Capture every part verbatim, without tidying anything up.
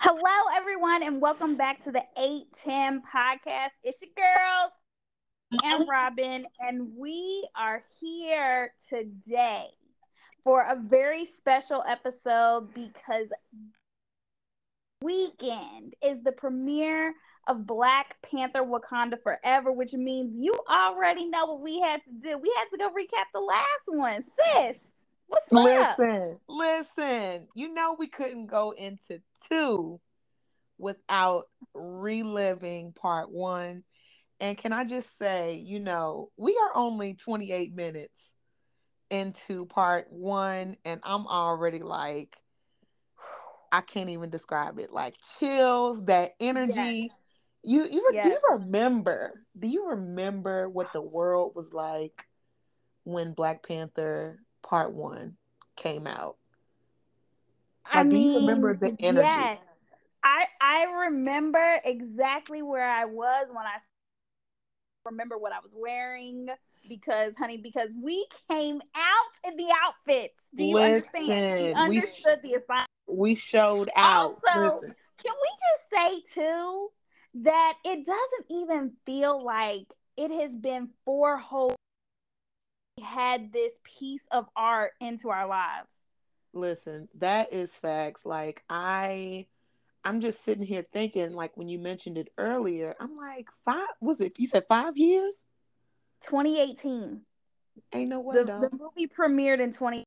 Hello, everyone, and welcome back to the eight ten Podcast. It's your girls and Robin, and we are here today for a very special episode because weekend is the premiere of Black Panther Wakanda Forever, which means you already know what we had to do. We had to go recap the last one. Sis, what's listen, up? Listen, listen. You know we couldn't go into two without reliving part one. And can I just say, you know, we are only twenty-eight minutes into part one, and I'm already like, I can't even describe it. Like chills, that energy. Yes. You you yes. do you remember? Do you remember what the world was like when Black Panther Part One came out? Like, I mean, do you remember the energy? Yes, I I remember exactly where I was when I remember what I was wearing because, honey, because we came out in the outfits. Do you Listen, understand? We understood we sh- the assignment. We showed out. Also, Listen. Can we just say too that it doesn't even feel like it has been four whole had this piece of art into our lives. Listen, that is facts. Like I, I'm just sitting here thinking, like when you mentioned it earlier, I'm like, five, was it, you said five years? twenty eighteen. Ain't no way. The, the movie premiered in twenty.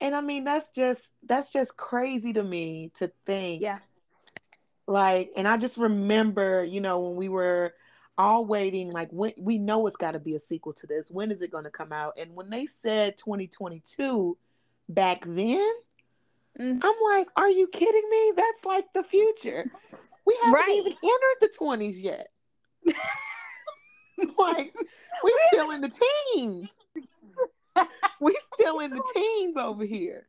And I mean, that's just, that's just crazy to me to think. Yeah. Like, and I just remember, you know, when we were all waiting, like when, we know it's got to be a sequel to this. When is it going to come out? And when they said twenty twenty-two back then, mm-hmm. I'm like, are you kidding me? That's like the future. We haven't right. even entered the twenties yet. Like we're still in the teens. We still in the teens over here.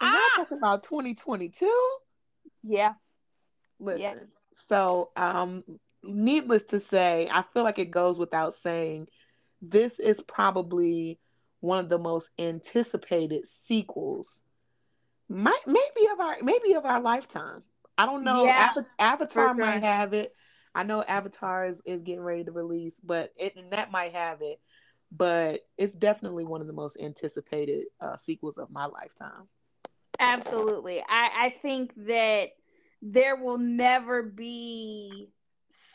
And y'all talking about twenty twenty-two? Yeah. Listen. Yeah. So, um, needless to say, I feel like it goes without saying, this is probably one of the most anticipated sequels, might maybe of our maybe of our lifetime. I don't know. Yeah, Ava- Avatar might have it. I know Avatar is, is getting ready to release, but it, and that might have it. But it's definitely one of the most anticipated uh, sequels of my lifetime. Absolutely. I, I think that there will never be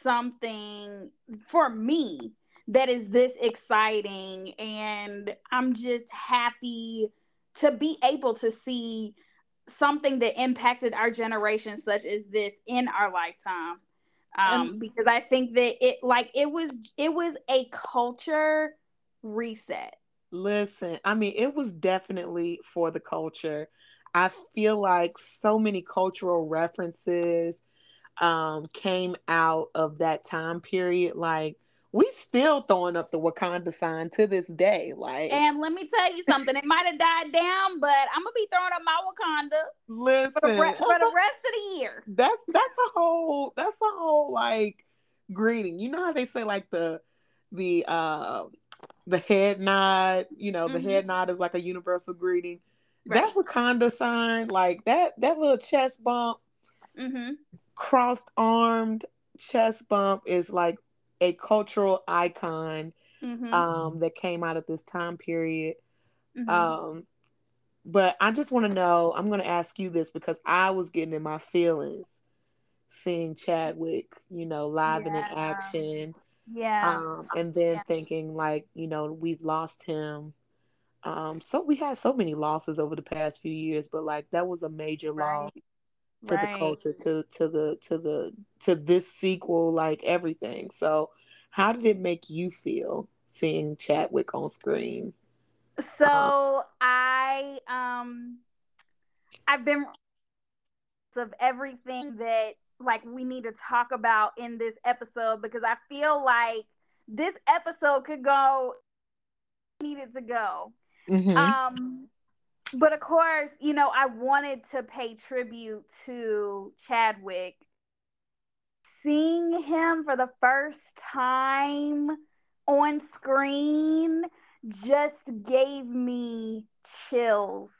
something, for me, that is this exciting. And I'm just happy to be able to see something that impacted our generation such as this in our lifetime. Um, um, because I think that it, like, it was, it was a culture reset. Listen, I mean, it was definitely for the culture. I feel like so many cultural references um came out of that time period. Like we still throwing up the Wakanda sign to this day. Like, and let me tell you something, it might have died down, but I'm gonna be throwing up my Wakanda listen for the, re- for the rest of the year. That's that's a whole that's a whole like greeting. You know how they say like the the uh the head nod, you know, the mm-hmm. head nod is like a universal greeting. Right. That Wakanda sign, like that, that little chest bump, mm-hmm. crossed armed chest bump is like a cultural icon mm-hmm. um, that came out of this time period. Mm-hmm. Um, but I just want to know, I'm going to ask you this because I was getting in my feelings seeing Chadwick, you know, live yeah. and in action. Yeah. Um, and then yeah. thinking like, you know, we've lost him. Um, so we had so many losses over the past few years, but like that was a major right. loss to right. the culture, to to the to the to this sequel, like everything. So how did it make you feel seeing Chadwick on screen? So um, I um I've been of everything that like we need to talk about in this episode because I feel like this episode could go needed to go. Mm-hmm. Um, but of course, you know, I wanted to pay tribute to Chadwick. Seeing him for the first time on screen just gave me chills.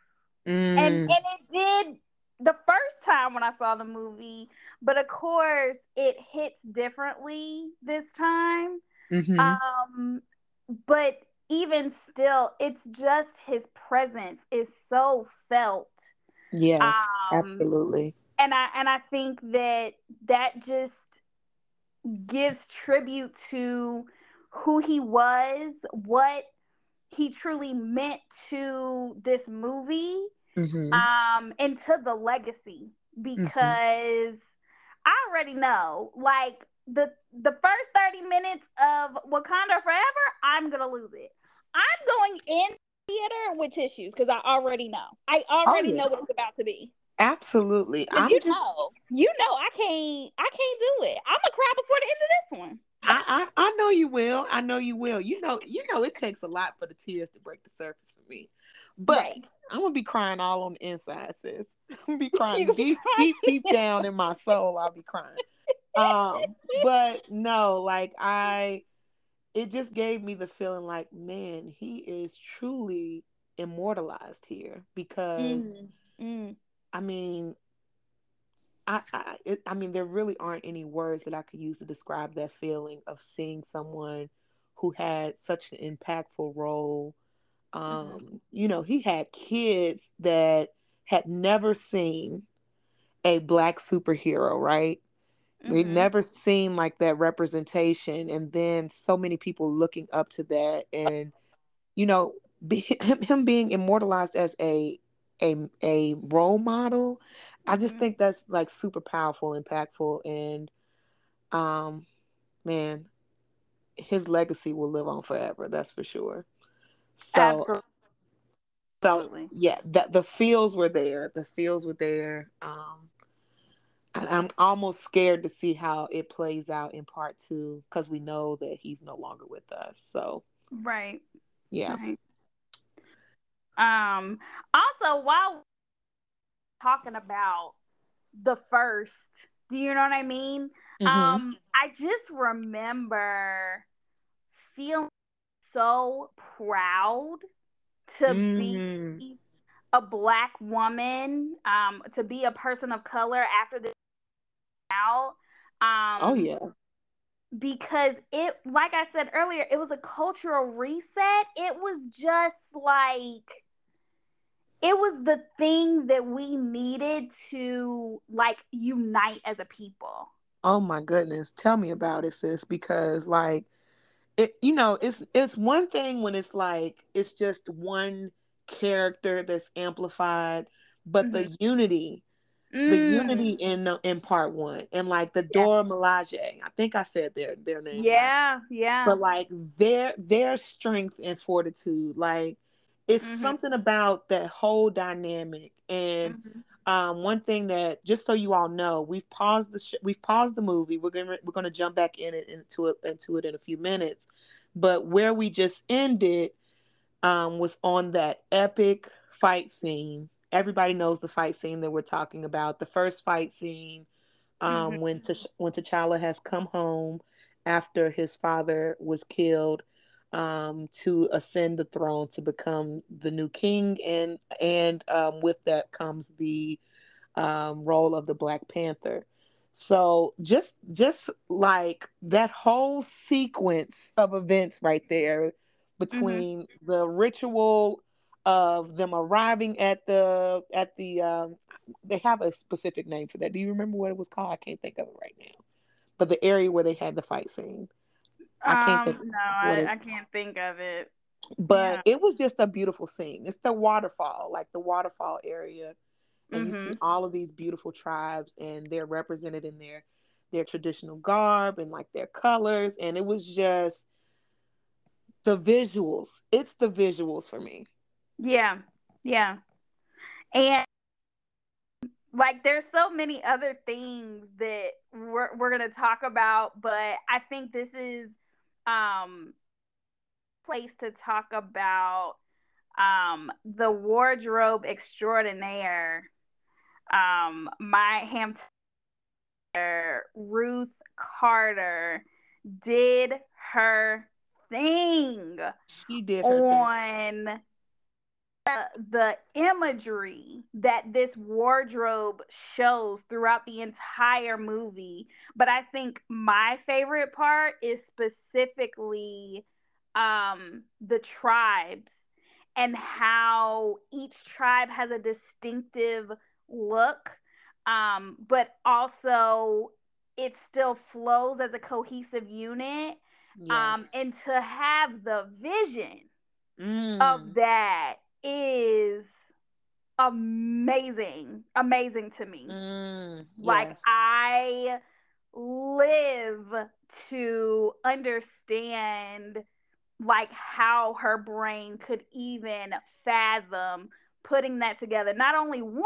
Mm. And and it did the first time when I saw the movie, but of course it hits differently this time. Mm-hmm. Um, but even still, it's just his presence is so felt. Yes, um, absolutely. And I and I think that that just gives tribute to who he was, what he truly meant to this movie, mm-hmm. um, and to the legacy. Because mm-hmm. I already know, like, the the first thirty minutes of Wakanda Forever, I'm going to lose it. I'm going in theater with tissues because I already know. I already oh, yeah. know what it's about to be. Absolutely. I'm you just... know. You know I can't I can't do it. I'm gonna cry before the end of this one. I, I, I know you will. I know you will. You know, you know it takes a lot for the tears to break the surface for me. But right. I'm gonna be crying all on the inside, sis. I'm gonna be crying deep, deep, deep, deep down in my soul. I'll be crying. Um, but no, like I it just gave me the feeling like, man, he is truly immortalized here because mm-hmm. mm. I mean, I I, it, I mean, there really aren't any words that I could use to describe that feeling of seeing someone who had such an impactful role. Um, mm-hmm. You know, he had kids that had never seen a Black superhero, right? Mm-hmm. They'd never seen like that representation. And then so many people looking up to that. And, you know, be, him, him being immortalized as a A, a role model, I just mm-hmm. think that's like super powerful, impactful, and um man, his legacy will live on forever, that's for sure. So Absolutely. So yeah, that the feels were there the feels were there um and I'm almost scared to see how it plays out in part two because we know that he's no longer with us, so right yeah right. Um, also, while we're talking about the first, do you know what I mean? Mm-hmm. Um, I just remember feeling so proud to mm-hmm. be a Black woman, um, to be a person of color after this out. Um, oh, yeah. Because it, like I said earlier, it was a cultural reset. It was just like... It was the thing that we needed to, like, unite as a people. Oh, my goodness. Tell me about it, sis, because, like, it, you know, it's it's one thing when it's, like, it's just one character that's amplified, but mm-hmm. the unity, mm. the unity in in part one, and, like, the yeah. Dora Milaje, I think I said their, their name. Yeah, right. yeah. But, like, their their strength and fortitude, like, it's mm-hmm. something about that whole dynamic, and mm-hmm. um, one thing that, just so you all know, we've paused the sh- we've paused the movie. We're gonna we're gonna jump back in it into it into it in a few minutes, but where we just ended um, was on that epic fight scene. Everybody knows the fight scene that we're talking about. The first fight scene um, mm-hmm. when T'Ch- when T'Challa has come home after his father was killed. Um, to ascend the throne, to become the new king, and and um, with that comes the um, role of the Black Panther. So just just like that whole sequence of events right there, between mm-hmm. the ritual of them arriving at the at the um, they have a specific name for that. Do you remember what it was called? I can't think of it right now. But the area where they had the fight scene. I can't think um, no, I, I can't think of it. But yeah. It was just a beautiful scene. It's the waterfall, like the waterfall area. And mm-hmm. you see all of these beautiful tribes, and they're represented in their their traditional garb and like their colors. And it was just the visuals. It's the visuals for me. Yeah. Yeah. And like, there's so many other things that we're we're gonna talk about, but I think this is um place to talk about um the wardrobe extraordinaire, um my Hampton Ruth Carter did her thing. She did her on thing. the imagery that this wardrobe shows throughout the entire movie. But I think my favorite part is specifically um, the tribes and how each tribe has a distinctive look, um, but also it still flows as a cohesive unit. Yes. Um, and to have the vision mm. of that is amazing, amazing to me. Mm, yes. Like, I live to understand, like, how her brain could even fathom putting that together. Not only once,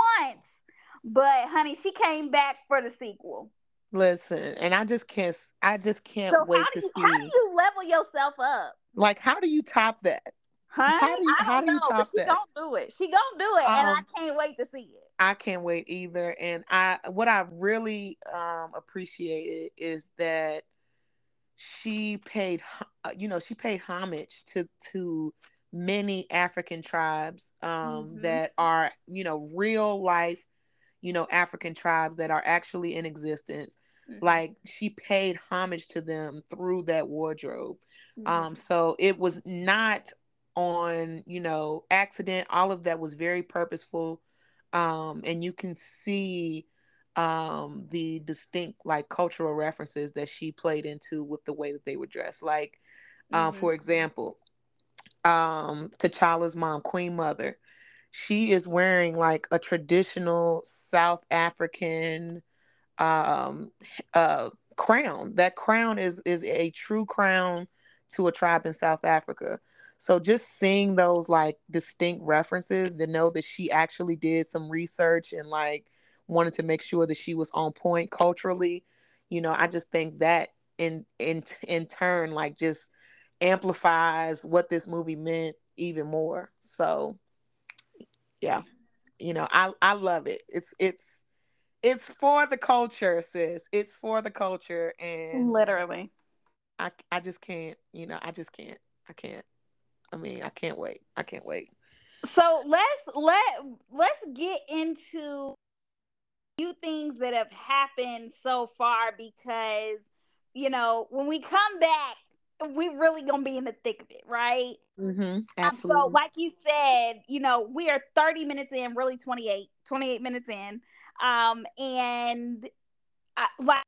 but honey, she came back for the sequel. Listen, and I just can't, I just can't so wait to you, see. How do you level yourself up? Like, how do you top that? Honey, how do you, I don't how do you know, top but she that? Gonna do it. She gonna do it, um, and I can't wait to see it. I can't wait either. And I, what I really um, appreciated is that she paid, you know, she paid homage to to many African tribes um, mm-hmm. that are, you know, real life, you know, African tribes that are actually in existence. Mm-hmm. Like, she paid homage to them through that wardrobe. Mm-hmm. Um, so it was not on, you know, accident. All of that was very purposeful. Um, and you can see um, the distinct, like, cultural references that she played into with the way that they were dressed. Like, uh, mm-hmm. for example, um, T'Challa's mom, Queen Mother, she is wearing, like, a traditional South African um, uh, crown. That crown is is a true crown to a tribe in South Africa. So just seeing those, like, distinct references to know that she actually did some research and, like, wanted to make sure that she was on point culturally, you know, I just think that in in in turn, like, just amplifies what this movie meant even more. So yeah, you know, I I love it. It's it's it's for the culture, sis. It's for the culture, and literally, I I just can't. You know, I just can't. I can't. I mean, I can't wait. I can't wait. So let's let let's get into a few things that have happened so far, because you know when we come back, we really gonna be in the thick of it, right? Mm-hmm, absolutely. Um, so, like you said, you know, we are thirty minutes in, really twenty-eight, twenty-eight minutes in, um, and I, like,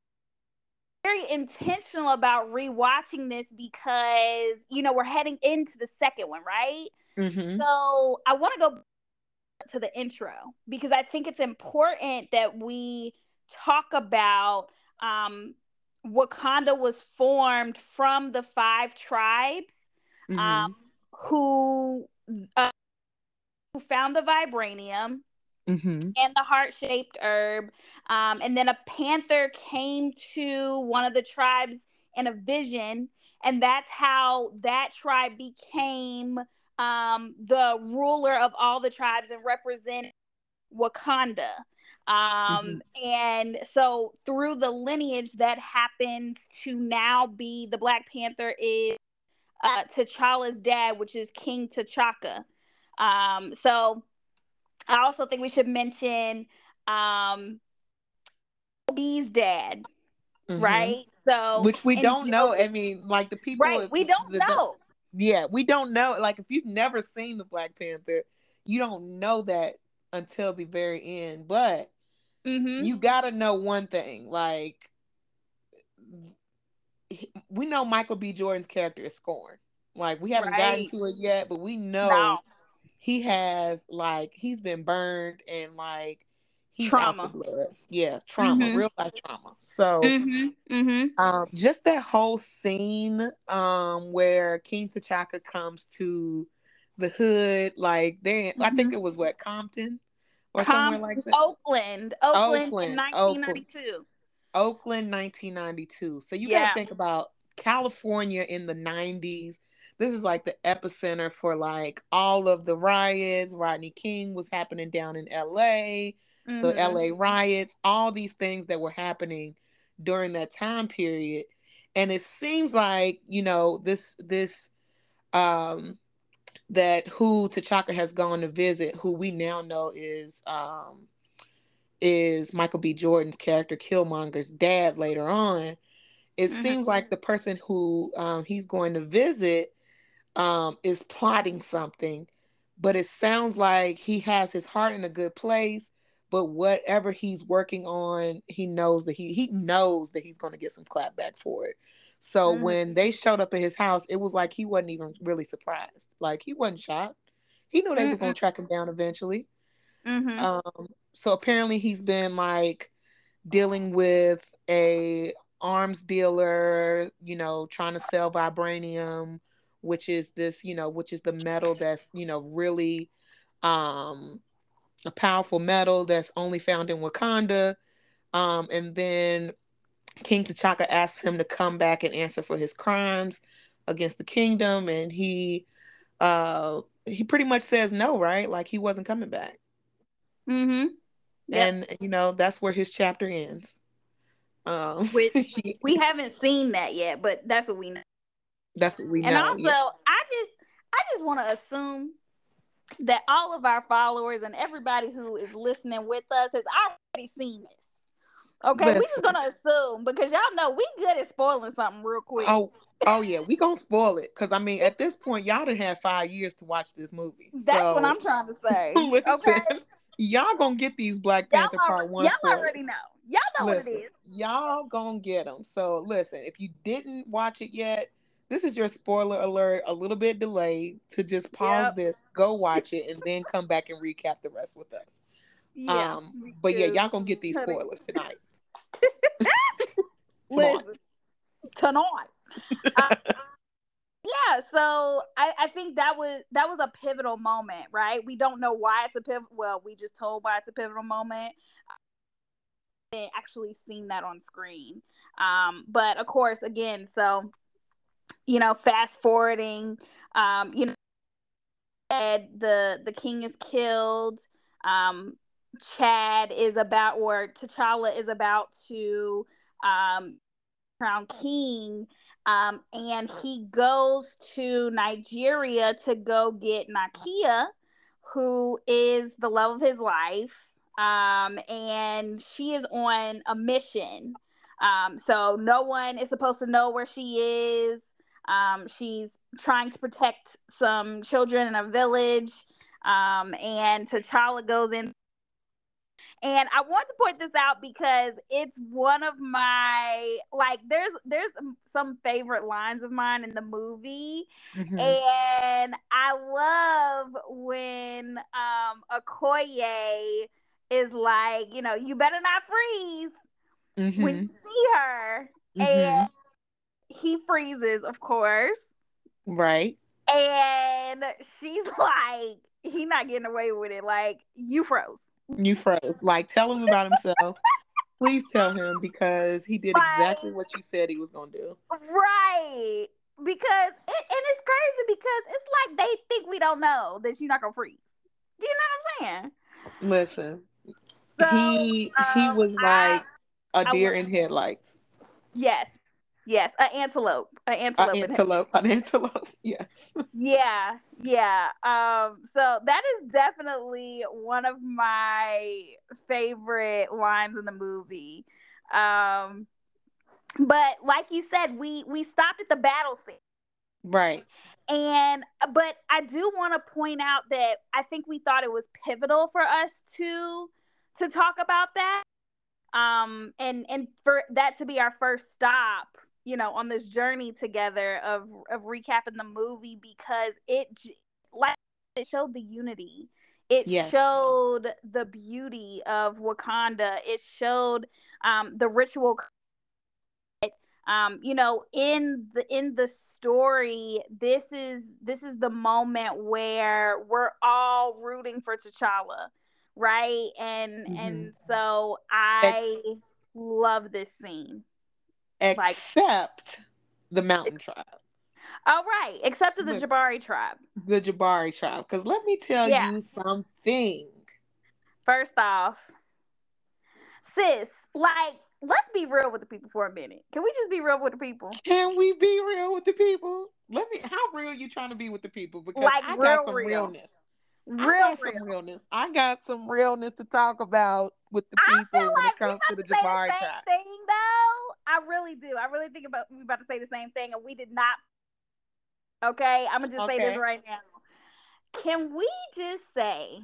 very intentional about rewatching this because you know we're heading into the second one, right? Mm-hmm. So, I want to go to the intro because I think it's important that we talk about. Um, Wakanda was formed from the five tribes um, mm-hmm. who, uh, who found the vibranium mm-hmm. and the heart-shaped herb. Um, and then a panther came to one of the tribes in a vision. And that's how that tribe became um, the ruler of all the tribes and represented Wakanda. Um, mm-hmm. and so through the lineage that happens to now be the Black Panther is, uh, T'Challa's dad, which is King T'Chaka. Um, so I also think we should mention, um, B's dad, mm-hmm. right? So, which we don't know. I mean, like the people, right? We don't the, know. The, yeah. We don't know. Like if you've never seen the Black Panther, you don't know that until the very end, but mm-hmm. you gotta know one thing. Like, we know Michael B. Jordan's character is scorned. Like, we haven't right. gotten to it yet, but we know no. he has, like, he's been burned and, like, he's trauma. Yeah, trauma, mm-hmm. real life trauma. So, mm-hmm. Mm-hmm. Um, just that whole scene um, where King T'Chaka comes to the hood, like, they, mm-hmm. I think it was what, Compton? Or Com- somewhere like that? Oakland. Oakland, Oakland in nineteen ninety-two. Oakland, nineteen ninety-two. So you yeah. gotta think about California in the nineties. This is like the epicenter for like all of the riots. Rodney King was happening down in L A, mm-hmm. the L A riots, all these things that were happening during that time period. And it seems like, you know, this, this, um, that who T'Chaka has gone to visit, who we now know is um, is Michael B. Jordan's character, Killmonger's dad later on, it mm-hmm. seems like the person who um, he's going to visit um, is plotting something. But it sounds like he has his heart in a good place, but whatever he's working on, he knows that he he knows that he's going to get some clap back for it. So mm-hmm. when they showed up at his house, it was like he wasn't even really surprised. Like, he wasn't shocked. He knew they mm-hmm. was going to track him down eventually. Mm-hmm. Um, so apparently he's been, like, dealing with a arms dealer, you know, trying to sell vibranium, which is this, you know, which is the metal that's, you know, really um, a powerful metal that's only found in Wakanda. Um, and then King T'Chaka asks him to come back and answer for his crimes against the kingdom. And he, uh, he pretty much says no, right? Like, he wasn't coming back. Mm-hmm. Yep. And, you know, that's where his chapter ends. Um, Which we haven't seen that yet, but that's what we know. That's what we know. And also, yeah. I just, I just want to assume that all of our followers and everybody who is listening with us has already seen this. Okay, Listen. We just gonna assume, because y'all know we good at spoiling something real quick. Oh, oh yeah, we gonna spoil it, because I mean, at this point, y'all done had five years to watch this movie. That's so what I'm trying to say. Okay, y'all gonna get these Black Panther y'all already, Part One. Y'all spoilers. already know. Y'all know listen, what it is. Y'all gonna get them. So listen, if you didn't watch it yet, this is your spoiler alert, a little bit delayed, to just pause yep. this, go watch it, and then come back and recap the rest with us. Yeah, um, but yeah, y'all gonna get these spoilers tonight. tonight. Listen, tonight. uh, yeah, so I, I think that was that was a pivotal moment, right? We don't know why it's a pivotal. Well, we just told why it's a pivotal moment. I haven't actually seen that on screen, um, but of course, again, so. You know, fast forwarding, um, you know, the the king is killed. Um, Chad is about, or T'Challa is about to um, crown king, um, and he goes to Nigeria to go get Nakia, who is the love of his life, um, and she is on a mission. Um, so no one is supposed to know where she is. Um, she's trying to protect some children in a village, um, and T'Challa goes in. And I want to point this out because it's one of my, like, there's there's some favorite lines of mine in the movie, mm-hmm. and I love when um, Okoye is like, you know, you better not freeze mm-hmm. when you see her, mm-hmm. and he freezes, of course. Right. And she's like, he not getting away with it. Like, you froze. You froze. Like, tell him about himself. Please tell him, because he did right. exactly what you said he was going to do. Right. Because, it, and it's crazy because it's like they think we don't know that you're not going to freeze. Do you know what I'm saying? Listen, so, he, um, he was like I, a deer was, in headlights. Yes. Yes, an antelope, an antelope, an antelope, an antelope. Yes. Yeah, yeah. Um, so that is definitely one of my favorite lines in the movie. Um, but like you said, we we stopped at the battle scene, right? And but I do want to point out that I think we thought it was pivotal for us to to talk about that, um, and and for that to be our first stop. You know, on this journey together of, of recapping the movie, because it, like, it showed the unity. It yes. showed the beauty of Wakanda. It showed um, the ritual. Um, you know, in the in the story, this is this is the moment where we're all rooting for T'Challa, right? And mm-hmm. and so I That's- love this scene. Except like, the mountain tribe. Oh, right. Except the Listen, Jabari tribe. The Jabari tribe. Because let me tell yeah. you something. First off, sis, like, let's be real with the people for a minute. Can we just be real with the people? Can we be real with the people? Let me. How real you trying to be with the people? Because like, I real, got some real. realness. Real, I got real. some realness. I got some realness to talk about with the people I feel like when it comes to the Jabari tribe. Thing though, I really do. I really think about we about to say the same thing, and we did not. Okay, I'm gonna just okay. say this right now. Can we just say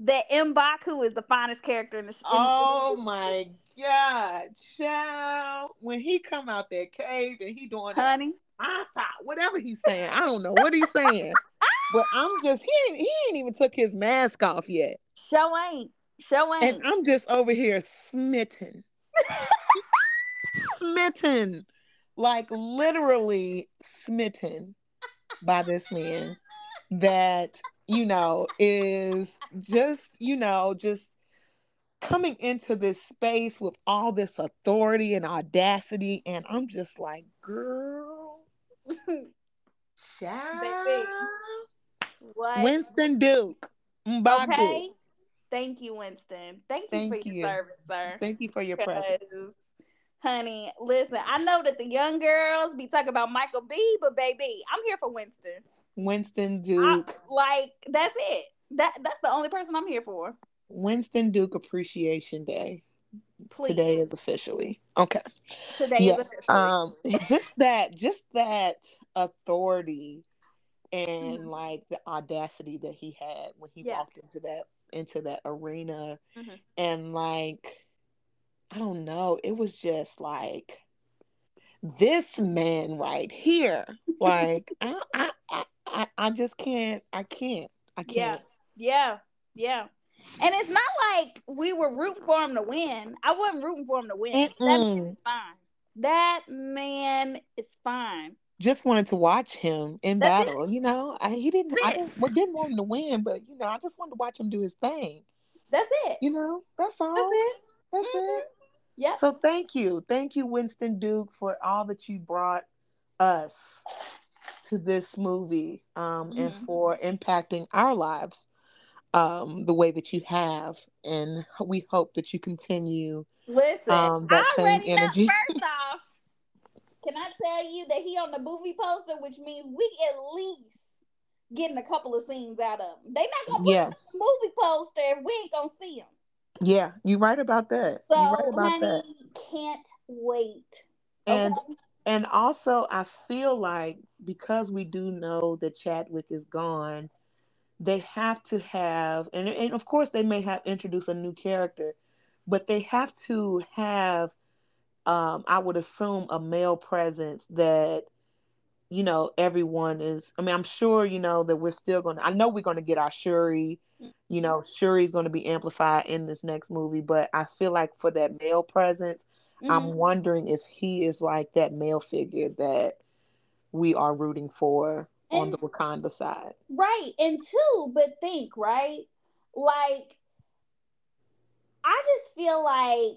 that M'Baku is the finest character in the show? Oh in- my God, child! When he come out that cave and he doing honey, that, I whatever he's saying, I don't know what he's saying. But I'm just, he ain't, he ain't even took his mask off yet. Show ain't. Show ain't. And I'm just over here smitten. smitten. Like literally smitten by this man that, you know, is just, you know, just coming into this space with all this authority and audacity. And I'm just like, girl, child. What? Winston Duke. M'Baku. Okay. Thank you, Winston. Thank you Thank for you. your service, sir. Thank you for your presence. Honey, listen, I know that the young girls be talking about Michael B, but baby, I'm here for Winston. Winston Duke. I, like, that's it. That That's the only person I'm here for. Winston Duke Appreciation Day. Please. Today is officially. Okay. Today yes. is officially. Um, just that, just that authority. And like the audacity that he had when he yeah. walked into that into that arena, mm-hmm. and like I don't know, it was just like this man right here. Like I, I, I, I, I just can't, I can't, I can't. Yeah, yeah, yeah. And it's not like we were rooting for him to win. I wasn't rooting for him to win. Mm-mm. That man is fine. That man is fine. Just wanted to watch him in That's battle, it. you know. I, he didn't. That's I didn't, well, didn't want him to win, but you know, I just wanted to watch him do his thing. That's it. You know. That's all. That's it. That's mm-hmm. it. Yeah. So thank you, thank you, Winston Duke, for all that you brought us to this movie, um, mm-hmm. and for impacting our lives um, the way that you have, and we hope that you continue. Listen, um, that I same energy. First off. Can I tell you that he on the movie poster, which means we at least getting a couple of scenes out of him. They not gonna put yes. him on the movie poster if we ain't gonna see him. Yeah, you right about that. So, you right about honey, that. Can't wait. And okay? and also, I feel like because we do know that Chadwick is gone, they have to have, and and of course they may have introduced a new character, but they have to have. Um, I would assume a male presence that, you know, everyone is, I mean, I'm sure, you know, that we're still going to, I know we're going to get our Shuri, you know, Shuri's going to be amplified in this next movie, but I feel like for that male presence, mm-hmm. I'm wondering if he is like that male figure that we are rooting for and, on the Wakanda side. Right. And two, but think, right? Like, I just feel like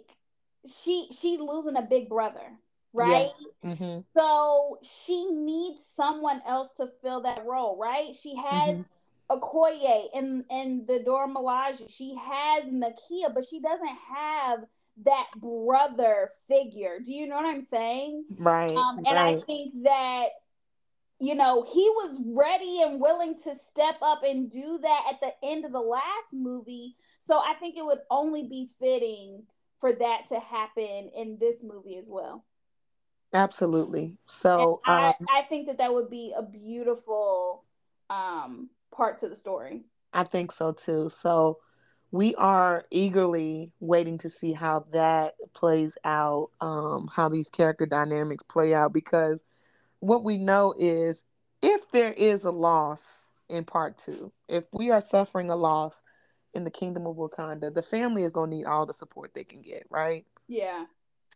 She she's losing a big brother, right? Yes. Mm-hmm. So she needs someone else to fill that role, right? She has mm-hmm. Okoye and and the Dora Milaje. She has Nakia, but she doesn't have that brother figure. Do you know what I'm saying? Right. Um, and right. I think that you know he was ready and willing to step up and do that at the end of the last movie. So I think it would only be fitting for that to happen in this movie as well. Absolutely. So I, um, I think that that would be a beautiful um, part to the story. I think so too. So we are eagerly waiting to see how that plays out, um, how these character dynamics play out, because what we know is if there is a loss in part two, if we are suffering a loss in the kingdom of Wakanda, the family is going to need all the support they can get, right? Yeah.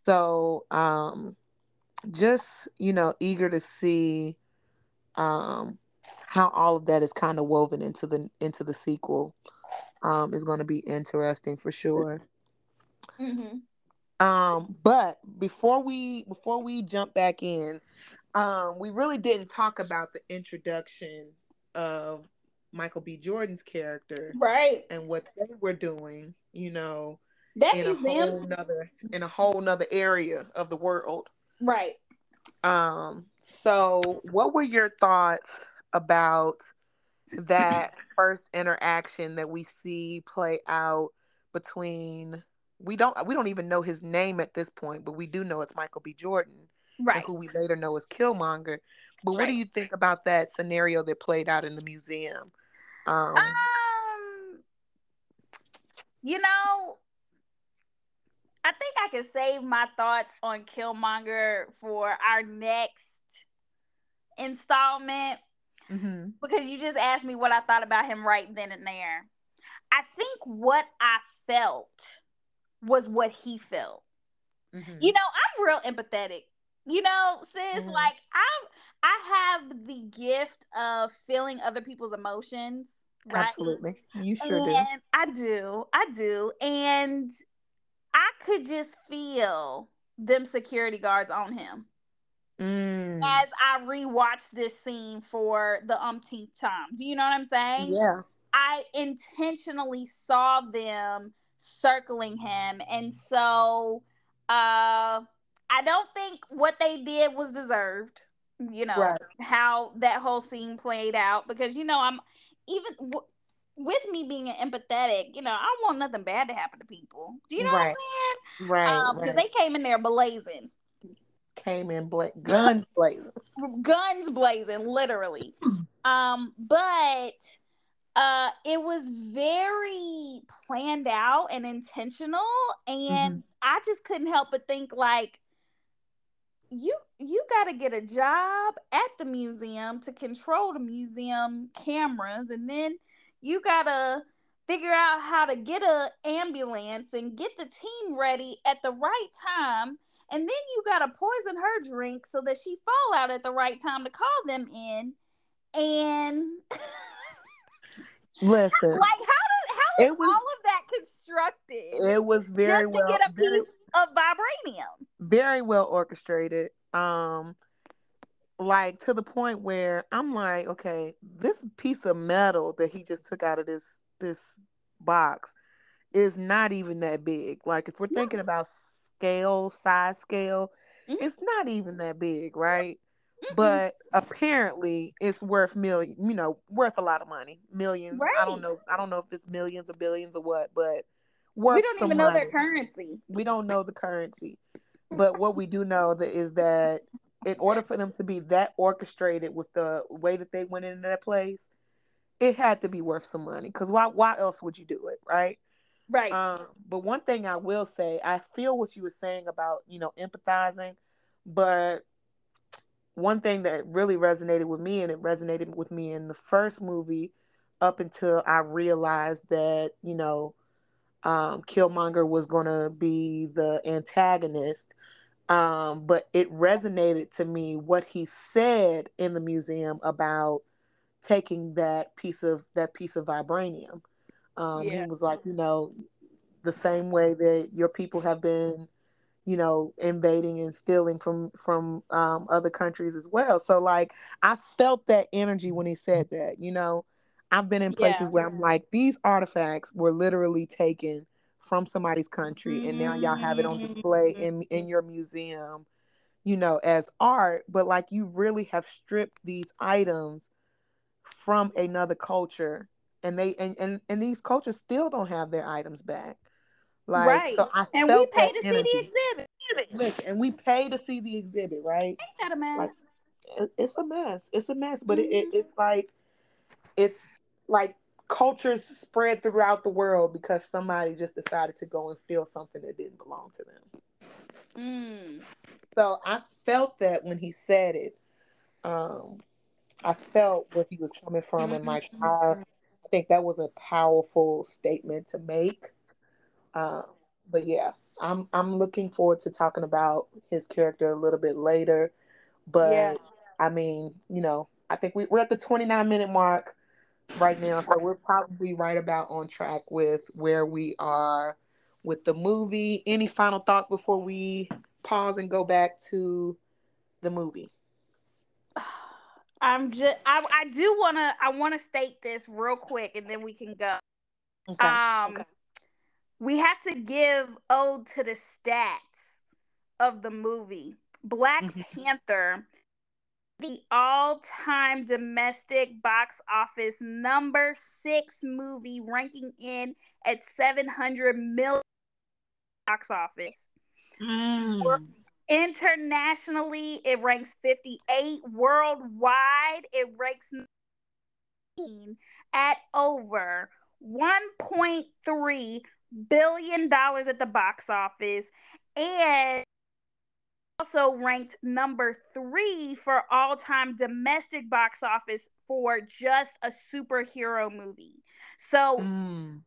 So, um, just, you know, eager to see um, how all of that is kind of woven into the into the sequel um, is going to be interesting for sure. Mm-hmm. Um, but before we before we jump back in, um, we really didn't talk about the introduction of Michael B. Jordan's character, right, and what they were doing, you know, that in a whole nother in a whole nother area of the world, right? Um, So what were your thoughts about that first interaction that we see play out between, we don't we don't even know his name at this point, but we do know it's Michael B. Jordan, right? Who we later know is Killmonger. But what right. do you think about that scenario that played out in the museum? Um, um you know, I think I can save my thoughts on Killmonger for our next installment. Mm-hmm. Because you just asked me what I thought about him right then and there. I think what I felt was what he felt. Mm-hmm. You know, I'm real empathetic. You know, sis, mm-hmm. like I'm, I have the gift of feeling other people's emotions. Right? Absolutely. You sure and do. I do. I do. And I could just feel them security guards on him. Mm. As I rewatched this scene for the umpteenth time. Do you know what I'm saying? Yeah. I intentionally saw them circling him. And so uh, I don't think what they did was deserved, you know, right. how that whole scene played out. Because, you know, I'm even w- with me being empathetic, you know, I don't want nothing bad to happen to people. Do you know right. what I'm saying? Right. Um, because right. they came in there blazing. Came in bla- guns blazing. Guns blazing, literally. Um, but uh, it was very planned out and intentional, and mm-hmm. I just couldn't help but think, like, you you gotta get a job at the museum to control the museum cameras, and then you gotta figure out how to get an ambulance and get the team ready at the right time. And then you got to poison her drink so that she fall out at the right time to call them in. And listen, like how does how is was, all of that constructed? It was very just to well to get a very, piece of vibranium. Very well orchestrated. Um, like to the point where I'm like, okay, this piece of metal that he just took out of this this box is not even that big. Like if we're no. thinking about scale, size scale, mm-hmm. it's not even that big, right? Mm-hmm. But apparently it's worth million, you know, worth a lot of money, millions. Right. I don't know. I don't know if it's millions or billions or what, but worth we don't some even know money. Their currency. We don't know the currency, but what we do know that is that in order for them to be that orchestrated with the way that they went into that place, it had to be worth some money. Because why? Why else would you do it, right? Right. Um, but one thing I will say, I feel what you were saying about, you know, empathizing, but one thing that really resonated with me, and it resonated with me in the first movie up until I realized that, you know, um, Killmonger was going to be the antagonist, um, but it resonated to me what he said in the museum about taking that piece of, that piece of vibranium. Um, yeah. He was like, you know, the same way that your people have been, you know, invading and stealing from from um, other countries as well. So, like, I felt that energy when he said that. You know, I've been in places yeah. where I'm like, these artifacts were literally taken from somebody's country, mm-hmm. and now y'all have it on display in in your museum, you know, as art. But like, you really have stripped these items from another culture. And they and, and, and these cultures still don't have their items back. Like, right. So I and felt we pay to energy. see the exhibit. Listen, and we pay to see the exhibit, right? Ain't that a mess? Like, it's a mess. It's a mess. But mm-hmm. it, it, it's like it's like cultures spread throughout the world because somebody just decided to go and steal something that didn't belong to them. Mm. So I felt that when he said it, um, I felt where he was coming from, and like I. I think that was a powerful statement to make, uh, but yeah, I'm I'm looking forward to talking about his character a little bit later. But yeah. I mean, you know, I think we, we're at the twenty-nine minute mark right now, so we're probably right about on track with where we are with the movie. Any final thoughts before we pause and go back to the movie? I'm just. I, I do wanna. I wanna state this real quick, and then we can go. Okay. Um, okay. We have to give ode to the stats of the movie. Black mm-hmm. Panther the all-time domestic box office number six movie, ranking in at seven hundred million box office. Mm. Internationally, it ranks fifty-eight. Worldwide, it ranks nineteen at over one point three billion dollars at the box office, and also ranked number three for all-time domestic box office for just a superhero movie. So mm.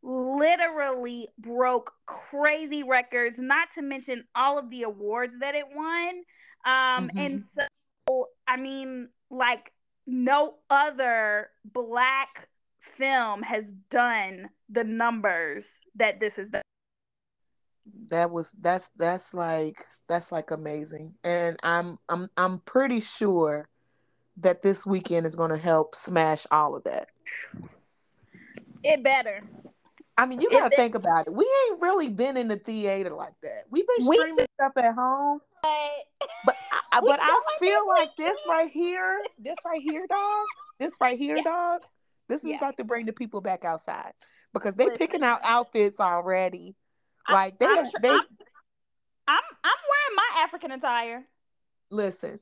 literally broke crazy records, not to mention all of the awards that it won. Um, mm-hmm. And so, I mean, like no other Black film has done the numbers that this has done. That was that's that's like that's like amazing, and I'm I'm I'm pretty sure that this weekend is going to help smash all of that. It better. I mean, you got to think about it. We ain't really been in the theater like that. We've been streaming we, stuff at home, but but I, but I feel like this right here, this right here, dog, this right here, yeah. dog. This is yeah. about to bring the people back outside because they Listen. picking out outfits already. Like they, I'm, they. I'm, I'm I'm wearing my African attire. Listen,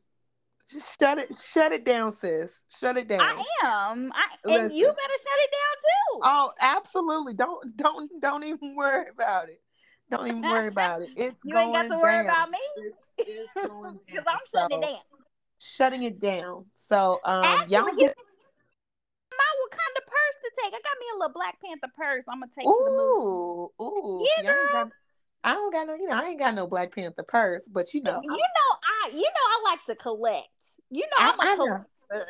just shut it, shut it down, sis. Shut it down. I am. I Listen. And you better shut it down too. Oh, absolutely. Don't don't don't even worry about it. Don't even worry about it. It's you going ain't got to worry down. about me because I'm so, shutting it down. Shutting it down. So um, Actually, y'all. Get- Wakanda purse to take. I got me a little Black Panther purse. I'm gonna take ooh, to the movie. Ooh, yeah, girl. Got, I don't got no, you know, I ain't got no Black Panther purse, but you know, you know, I, you know, I like to collect. You know, I'm I, a collector. Know.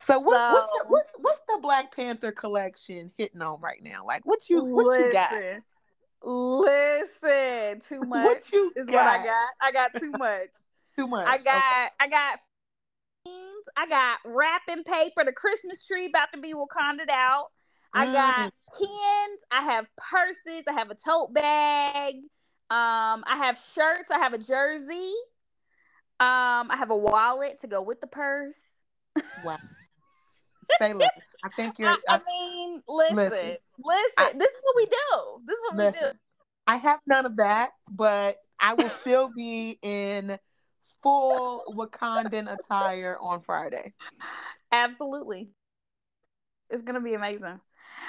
So what, so, what's, the, what's what's the Black Panther collection hitting on right now? Like, what you what listen, you got? Listen, too much what you is got? what I got. I got too much. too much. I got. Okay. I got. I got wrapping paper. The Christmas tree about to be Wakanda'd out. I got mm. pins. I have purses. I have a tote bag. Um, I have shirts. I have a jersey. Um, I have a wallet to go with the purse. Wow. Say less. I think you're. I, I, I mean, listen, listen. listen. I, this is what we do. This is what listen. we do. I have none of that, but I will still be in full Wakandan attire on Friday. Absolutely. It's going to be amazing.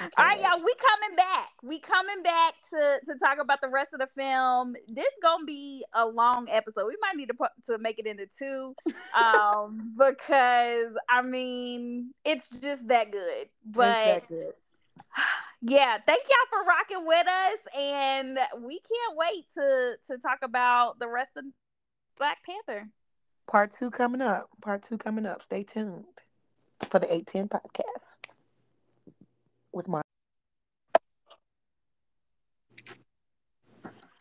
Okay. All right, y'all. We coming back. We coming back to, to talk about the rest of the film. This going to be a long episode. We might need to, to make it into two um, because, I mean, it's just that good. But it's that good. Yeah, thank y'all for rocking with us. And we can't wait to, to talk about the rest of Black Panther. Part two coming up. Part two coming up. Stay tuned for the eight ten podcast with Mark.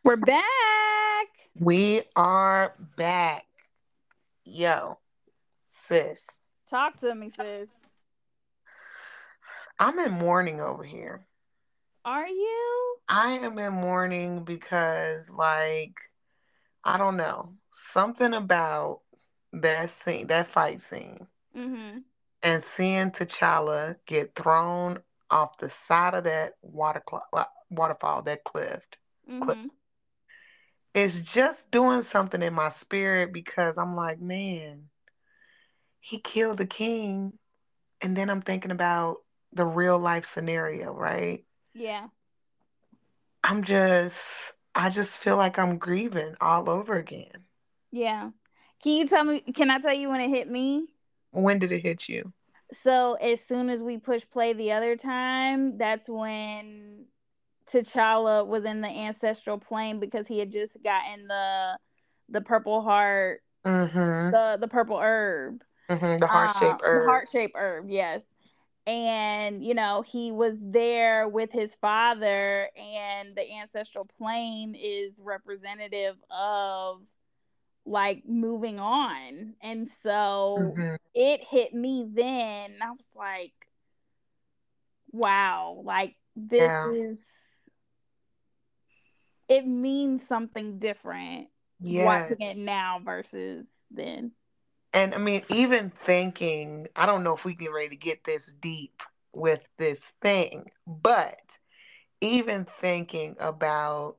We're back. We are back. Yo, sis. Talk to me, sis. I'm in mourning over here. Are you? I am in mourning because, like, I don't know. Something about that scene, that fight scene, mm-hmm. and seeing T'Challa get thrown off the side of that water cl- waterfall, that cliff, mm-hmm. cliff, it's just doing something in my spirit because I'm like, man, he killed the king, and then I'm thinking about the real life scenario, right? Yeah. I'm just, I just feel like I'm grieving all over again. Yeah. Can you tell me, can I tell you when it hit me? When did it hit you? So as soon as we push play the other time, that's when T'Challa was in the ancestral plane because he had just gotten the the purple heart, mm-hmm. the, the purple herb. Mm-hmm. The heart-shaped uh, herb. The heart-shaped herb, yes. And, you know, he was there with his father, and the ancestral plane is representative of like moving on, and so mm-hmm. it hit me then. I was like, wow, like this yeah. is it means something different yeah. watching it now versus then. And I mean, even thinking, I don't know if we get ready to get this deep with this thing, but even thinking about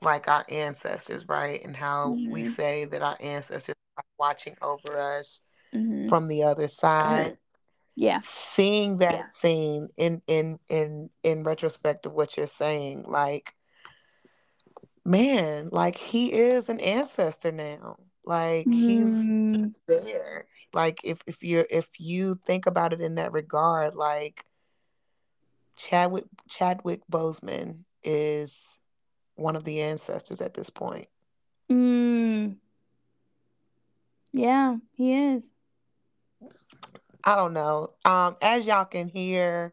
like our ancestors, right? And how mm-hmm. we say that our ancestors are watching over us mm-hmm. from the other side. Mm-hmm. Yeah. Seeing that yeah. scene in, in in in retrospect of what you're saying, like, man, like he is an ancestor now. Like mm-hmm. he's there. Like if, if you if you think about it in that regard, like Chadwick Chadwick Boseman is one of the ancestors at this point. Mm. Yeah, he is. I don't know. Um, as y'all can hear,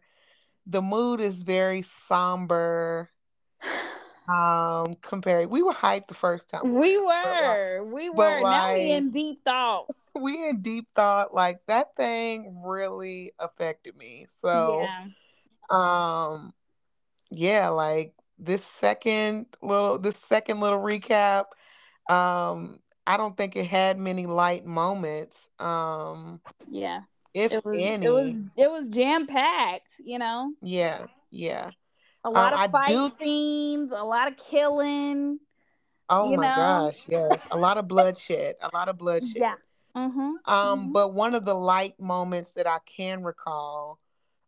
the mood is very somber. Um, compared, we were hyped the first time. We were. Like, we were. Like, now we in deep thought. We in deep thought. Like, that thing really affected me. So, yeah. um, yeah, like, This second little, this second little recap, um, I don't think it had many light moments. Um, yeah, if it was, any, it was it was jam packed. You know. Yeah, yeah. A lot um, of fight do... scenes, a lot of killing. Oh you my know? gosh, yes, a lot of bloodshed, a lot of bloodshed. Yeah. Mm-hmm. Um, mm-hmm. But one of the light moments that I can recall,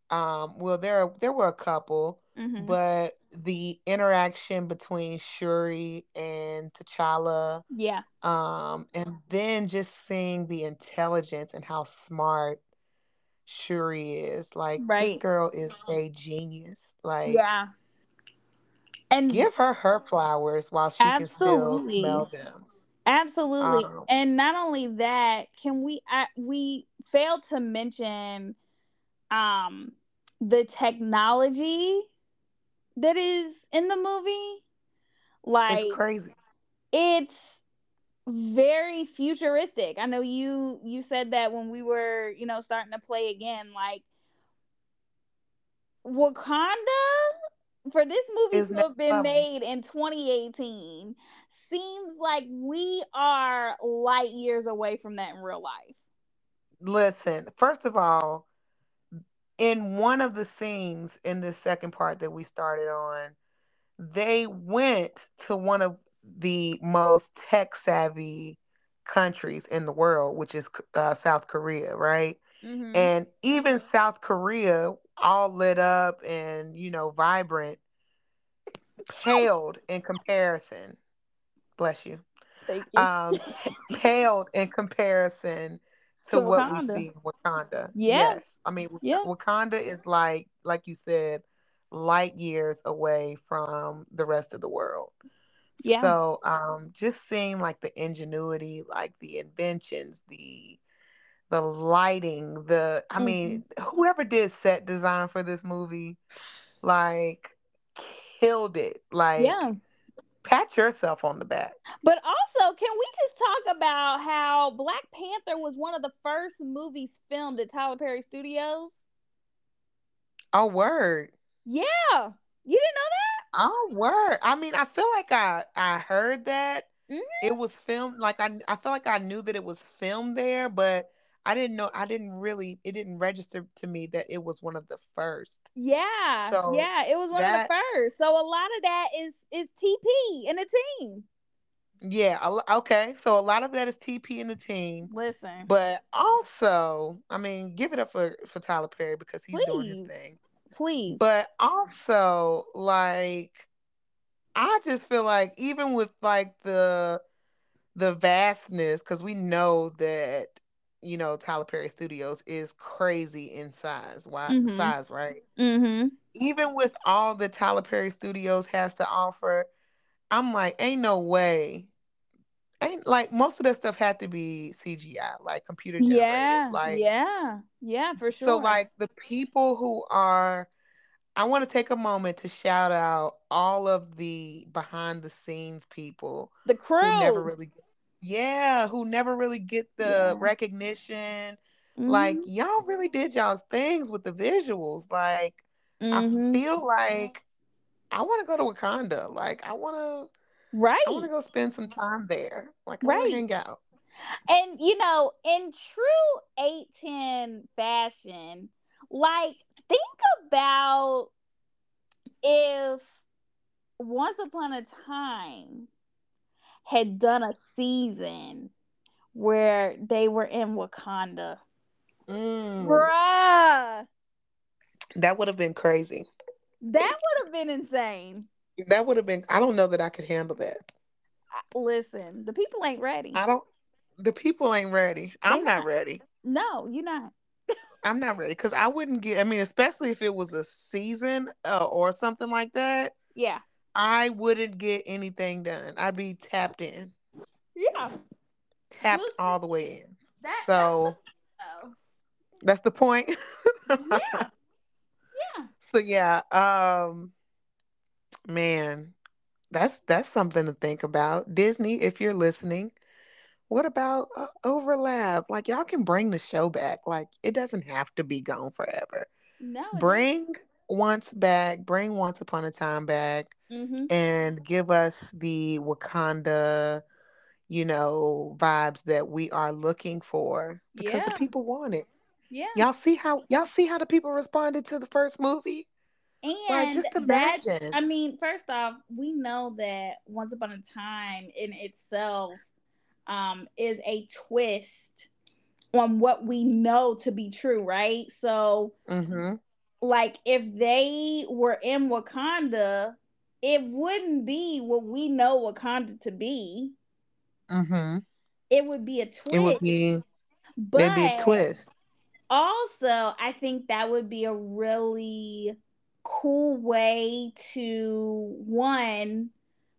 um, well, there there were a couple. Mm-hmm. But the interaction between Shuri and T'Challa, yeah, um, and then just seeing the intelligence and how smart Shuri is. Like, right. This girl is a genius. Like, yeah, and give her her flowers while she absolutely. can still smell them. Absolutely, um, and not only that, can we? I, we failed to mention, um, the technology that is in the movie. Like, it's crazy. It's very futuristic. I know you you said that when we were, you know, starting to play again. Like, Wakanda, for this movie to have been made in twenty eighteen, seems like we are light years away from that in real life. Listen, first of all, in one of the scenes in this second part that we started on, they went to one of the most tech-savvy countries in the world, which is uh, South Korea, right? Mm-hmm. And even South Korea, all lit up and, you know, vibrant, paled in comparison. Bless you. Thank you. Um, paled in comparison to, to what Wakanda. we see in Wakanda. Yeah. Yes. I mean, yeah. Wakanda is like, like you said, light years away from the rest of the world. Yeah. So um, just seeing like the ingenuity, like the inventions, the the lighting, the, I mm-hmm. mean, whoever did set design for this movie, like, killed it. Like, yeah. Pat yourself on the back. But also, can we just talk about how Black Panther was one of the first movies filmed at Tyler Perry Studios? Oh, word. Yeah. You didn't know that? Oh, word. I mean, I feel like I, I heard that. Mm-hmm. It was filmed. Like, I, I feel like I knew that it was filmed there, but I didn't know. I didn't really, it didn't register to me that it was one of the first. Yeah. So yeah. It was one that, of the first. So a lot of that is, is T P and the team. Yeah. Okay. So a lot of that is T P and the team. Listen. But also, I mean, give it up for, for Tyler Perry because he's Please. doing his thing. Please. But also, like, I just feel like even with like the, the vastness, because we know that, you know, Tyler Perry Studios is crazy in size, wide, mm-hmm. size, right? Mm-hmm. Even with all that Tyler Perry Studios has to offer, I'm like, ain't no way. Ain't like most of that stuff had to be C G I, like computer generated. Yeah, like, yeah, yeah, for sure. So like the people who are, I want to take a moment to shout out all of the behind the scenes people, the crew, who never really. Yeah, who never really get the yeah. recognition. Mm-hmm. Like, y'all really did y'all's things with the visuals. Like, mm-hmm. I feel like I want to go to Wakanda. Like, I want to, right. I want to go spend some time there. Like, I right. want to hang out. And, you know, in true eight ten fashion, like, think about if Once Upon a Time had done a season where they were in Wakanda. Mm. Bruh. That would have been crazy. That would have been insane. That would have been, I don't know that I could handle that. Listen, the people ain't ready. I don't, the people ain't ready. They're I'm not, not ready. No, you're not. I'm not ready because I wouldn't get, I mean, especially if it was a season uh, or something like that. Yeah. I wouldn't get anything done. I'd be tapped in. Yeah. Tapped Listen, all the way in. That, so that's the, that's the point. Yeah. Yeah. So yeah. Um, man, that's that's something to think about. Disney, if you're listening, what about uh, overlap? Like, y'all can bring the show back. Like, it doesn't have to be gone forever. No. Bring Once back. Bring Once Upon a Time back. Mm-hmm. And give us the Wakanda, you know, vibes that we are looking for, because yeah. the people want it. Yeah. Y'all see how y'all see how the people responded to the first movie? And like, just imagine. I mean, first off, we know that Once Upon a Time in itself um, is a twist on what we know to be true, right? So, mm-hmm. like, if they were in Wakanda, it wouldn't be what we know Wakanda to be. Mm-hmm. It would be a twist. It would be, but it'd be a twist. Also, I think that would be a really cool way to, one,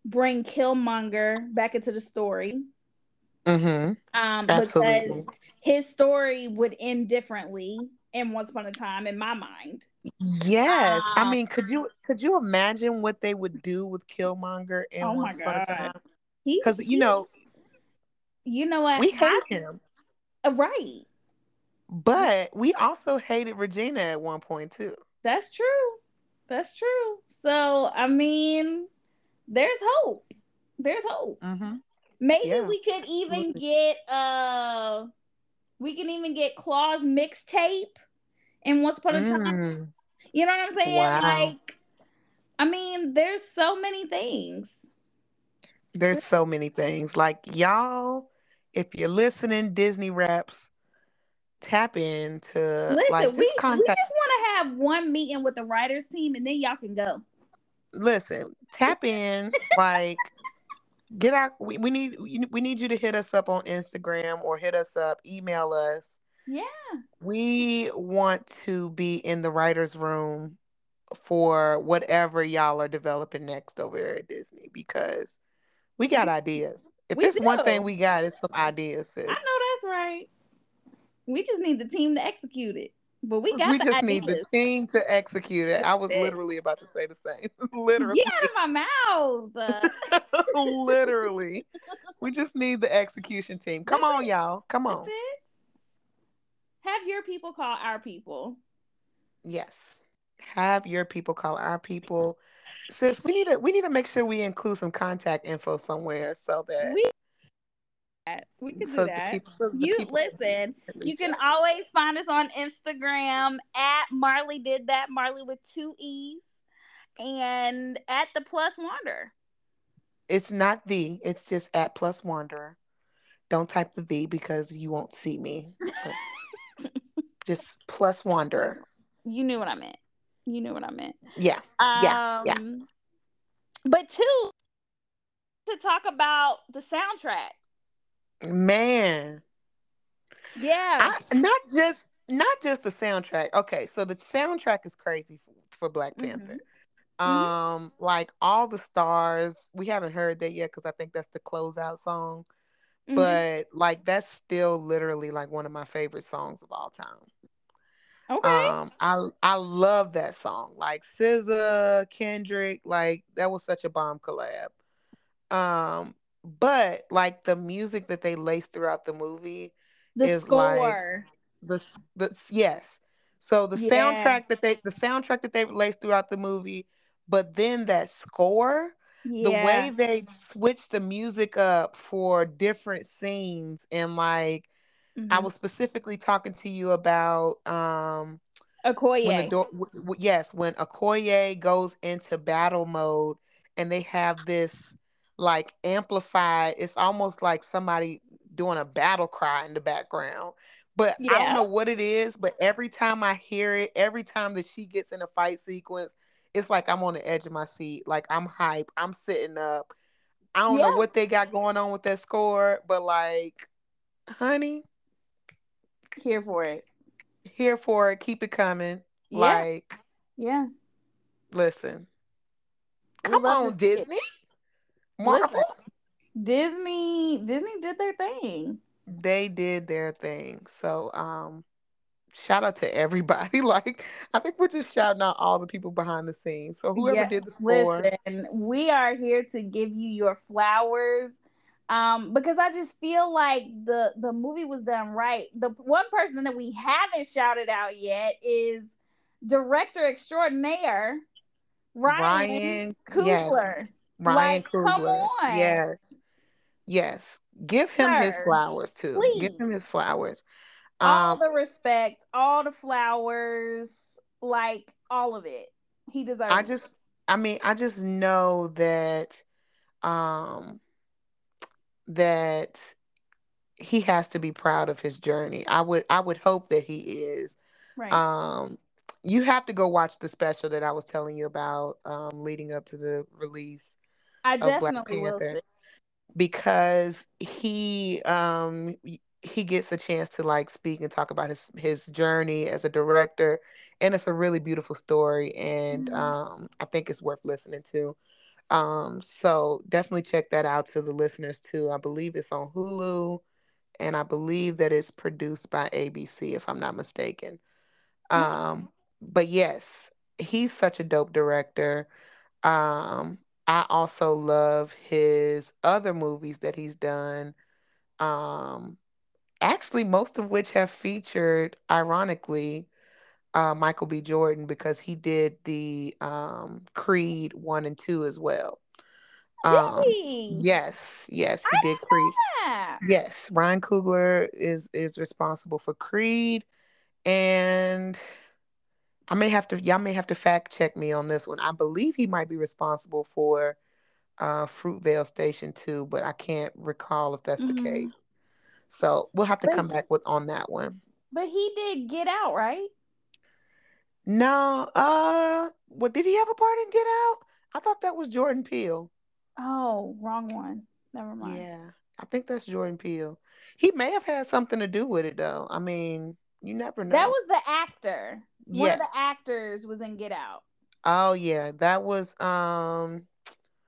bring Killmonger back into the story. Mm-hmm. Um, Absolutely. Because his story would end differently in Once Upon a Time, in my mind. Yes. Um, I mean, could you could you imagine what they would do with Killmonger in oh Once Upon a Time? Because, you know, you know what? We hate him. Right. But we also hated Regina at one point, too. That's true. That's true. So, I mean, there's hope. There's hope. Mm-hmm. Maybe yeah. we could even get, uh, we can even get Claw's mixtape in Once Upon a mm. Time. You know what I'm saying? Wow. Like, I mean, there's so many things. There's so many things. Like, y'all, if you're listening, Disney Raps, tap into. Listen, like, just we, contact- we just want to have one meeting with the writers team, and then y'all can go. Listen, tap in. Like, get our. We, we need we need you to hit us up on Instagram or hit us up, email us. Yeah. We want to be in the writers' room for whatever y'all are developing next over here at Disney, because we got ideas. If we it's do. One thing we got, it's some ideas, sis. I know that's right. We just need the team to execute it. But we got we the ideas. We just need the team to execute it. I was literally about to say the same. Literally. Get out of my mouth. Literally. We just need the execution team. Come That's on, it. Y'all. Come on. That's it. Have your people call our people. Yes. Have your people call our people. Sis, we need to we need to make sure we include some contact info somewhere so that we, we can so do that. People, so you listen. You can always find us on Instagram at Marley Did That, Marley with two E's, and at the Plus Wander. It's not the. It's just at Plus Wander. Don't type the V because you won't see me. Just Plus Wander. You knew what I meant. You knew what I meant. Yeah, yeah, um, yeah. But two, to talk about the soundtrack. Man. Yeah. I, not just not just the soundtrack. Okay, so the soundtrack is crazy for, for Black Panther. Mm-hmm. Um, mm-hmm. Like, all the stars, we haven't heard that yet because I think that's the closeout song. Mm-hmm. But, like, that's still literally, like, one of my favorite songs of all time. Okay. Um, I I love that song. Like, S Z A, Kendrick, like, that was such a bomb collab. Um, but like the music that they lace throughout the movie, the is score. Like the the yes. So the yeah. soundtrack that they the soundtrack that they lace throughout the movie, but then that score, Yeah. The way they switched the music up for different scenes, and like mm-hmm. I was specifically talking to you about um Okoye. When the do- w- w- yes, when Okoye goes into battle mode, and they have this like amplified, it's almost like somebody doing a battle cry in the background. But yeah. I don't know what it is, but every time I hear it, every time that she gets in a fight sequence, it's like I'm on the edge of my seat. Like I'm hype. I'm sitting up. I don't yeah. know what they got going on with that score, but like, honey. Here for it. Here for it. Keep it coming. Yeah. Like. Yeah. Listen. We come on, Disney. Kid. Marvel. Listen, Disney. Disney did their thing. They did their thing. So, um. shout out to everybody. Like, I think we're just shouting out all the people behind the scenes. So whoever yes, did the score. Listen, we are here to give you your flowers. Um, because I just feel like the, the movie was done right. The one person that we haven't shouted out yet is director extraordinaire, Ryan, Ryan Coogler. Yes, Ryan like, Coogler. Come on. Yes. Yes. Give him Sir, his flowers too. Please. Give him his flowers. All the respect, all the flowers, like all of it. He deserves. I just, I mean, I just know that, um, that he has to be proud of his journey. I would, I would hope that he is. Right. Um, you have to go watch the special that I was telling you about, um, leading up to the release. I definitely will, because he, um. he gets a chance to like speak and talk about his, his journey as a director. And it's a really beautiful story. And mm-hmm. um, I think it's worth listening to. Um, so definitely check that out to the listeners too. I believe it's on Hulu, and I believe that it's produced by A B C, if I'm not mistaken. Mm-hmm. Um, but yes, he's such a dope director. Um, I also love his other movies that he's done. Um, Actually, most of which have featured, ironically, uh, Michael B. Jordan, because he did the um, Creed one and two as well. Um, yes, yes, he I did Creed. Yes, Ryan Coogler is is responsible for Creed, and I may have to y'all may have to fact check me on this one. I believe he might be responsible for uh, Fruitvale Station too, but I can't recall if that's mm-hmm. the case. So we'll have to but come he, back with on that one. But he did Get Out, right? No. Uh, what did he have a part in Get Out? I thought that was Jordan Peele. Oh, wrong one. Never mind. Yeah, I think that's Jordan Peele. He may have had something to do with it, though. I mean, you never know. That was the actor. Yes. One of the actors was in Get Out. Oh yeah, that was um.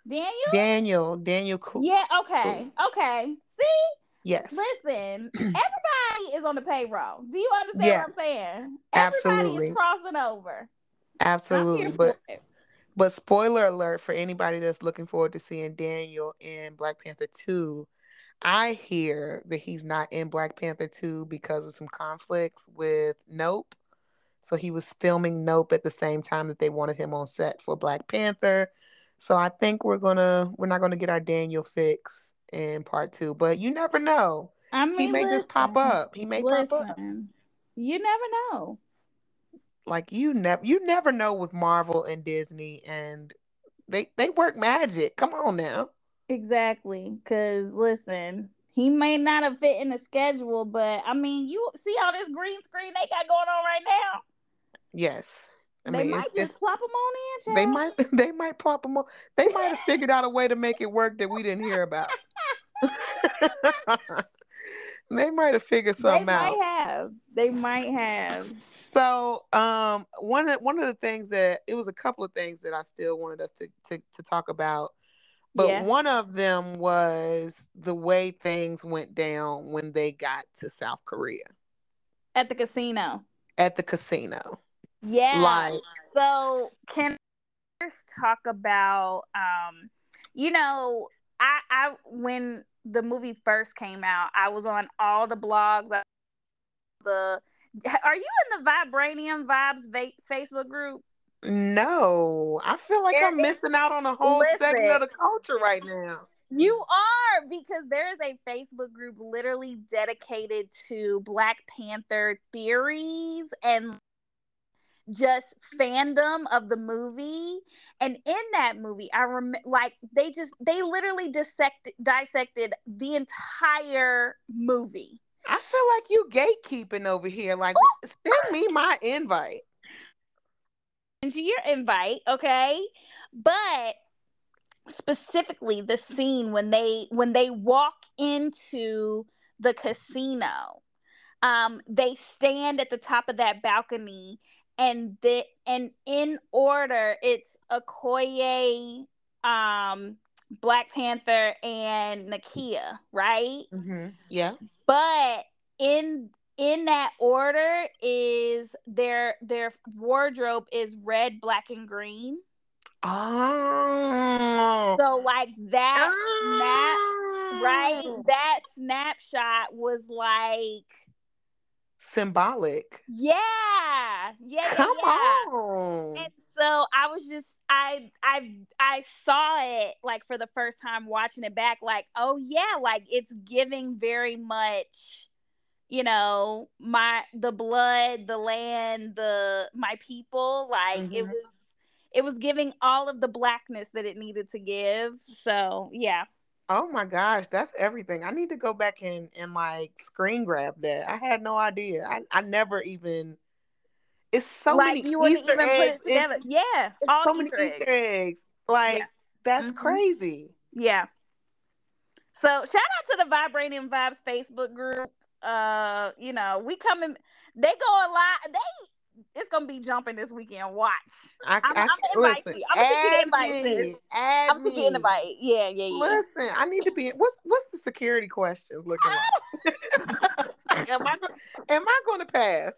Daniel. Daniel. Daniel Cool. Yeah. Okay. Cool. Okay. See. Yes. Listen, everybody is on the payroll. Do you understand yes. what I'm saying? Everybody Absolutely. Is crossing over. Absolutely. But but spoiler alert for anybody that's looking forward to seeing Daniel in Black Panther two. I hear that he's not in Black Panther two because of some conflicts with Nope. So he was filming Nope at the same time that they wanted him on set for Black Panther. So I think we're gonna we're not gonna get our Daniel fix in part two, but you never know. I mean, he may listen, just pop up. He may listen, pop up. You never know. Like you never, you never know with Marvel and Disney, and they they work magic. Come on now. Exactly, because listen, he may not have fit in the schedule, but I mean, you see all this green screen they got going on right now. Yes. I they mean, might it's, just it's, plop them on in. Child. They might, they might plop them on. They might have figured out a way to make it work that we didn't hear about. They might have figured something they out. They might have. They might have. So, um, one of one of the things that it was a couple of things that I still wanted us to to, to talk about, but yeah. one of them was the way things went down when they got to South Korea at the casino. At the casino. Yeah. Like, so can I first talk about, um, you know, I, I when the movie first came out, I was on all the blogs. I, the are you in the Vibranium Vibes va- Facebook group? No, I feel like there I'm is, missing out on a whole listen, segment of the culture right now. You are, because there is a Facebook group literally dedicated to Black Panther theories and just fandom of the movie. And in that movie, I remember, like, they just, they literally dissected, dissected the entire movie. I feel like you gatekeeping over here. Like, ooh, send me my invite. Into your invite, okay? But specifically the scene when they when they walk into the casino, um, they stand at the top of that balcony, and the and in order it's Okoye, um, Black Panther, and Nakia, right? Mm-hmm. Yeah. But in in that order is their their wardrobe is red, black, and green. Oh. So like that oh. snap, right? That snapshot was like symbolic. Yeah. Yeah. Come yeah. on. And so I was just I I I saw it like for the first time watching it back, like, oh yeah, like it's giving very much, you know, my the blood, the land, the my people, like mm-hmm. it was it was giving all of the blackness that it needed to give. So yeah. Oh my gosh, that's everything. I need to go back and, and like screen grab that. I had no idea. I, I never even It's so like, many you Easter even eggs. Put it together. It, yeah. It's all so Easter many Easter eggs. eggs. Like, yeah. that's mm-hmm. crazy. Yeah. So, shout out to the Vibranium Vibes Facebook group. Uh, you know, we coming. They go a lot. They, it's going to be jumping this weekend. Watch. I, I'm, I'm going to invite you. I'm going to get an invite. I'm going to get an invite. Yeah, yeah, yeah. Listen, I need to be. What's, what's the security questions looking like? Am I am I going to pass?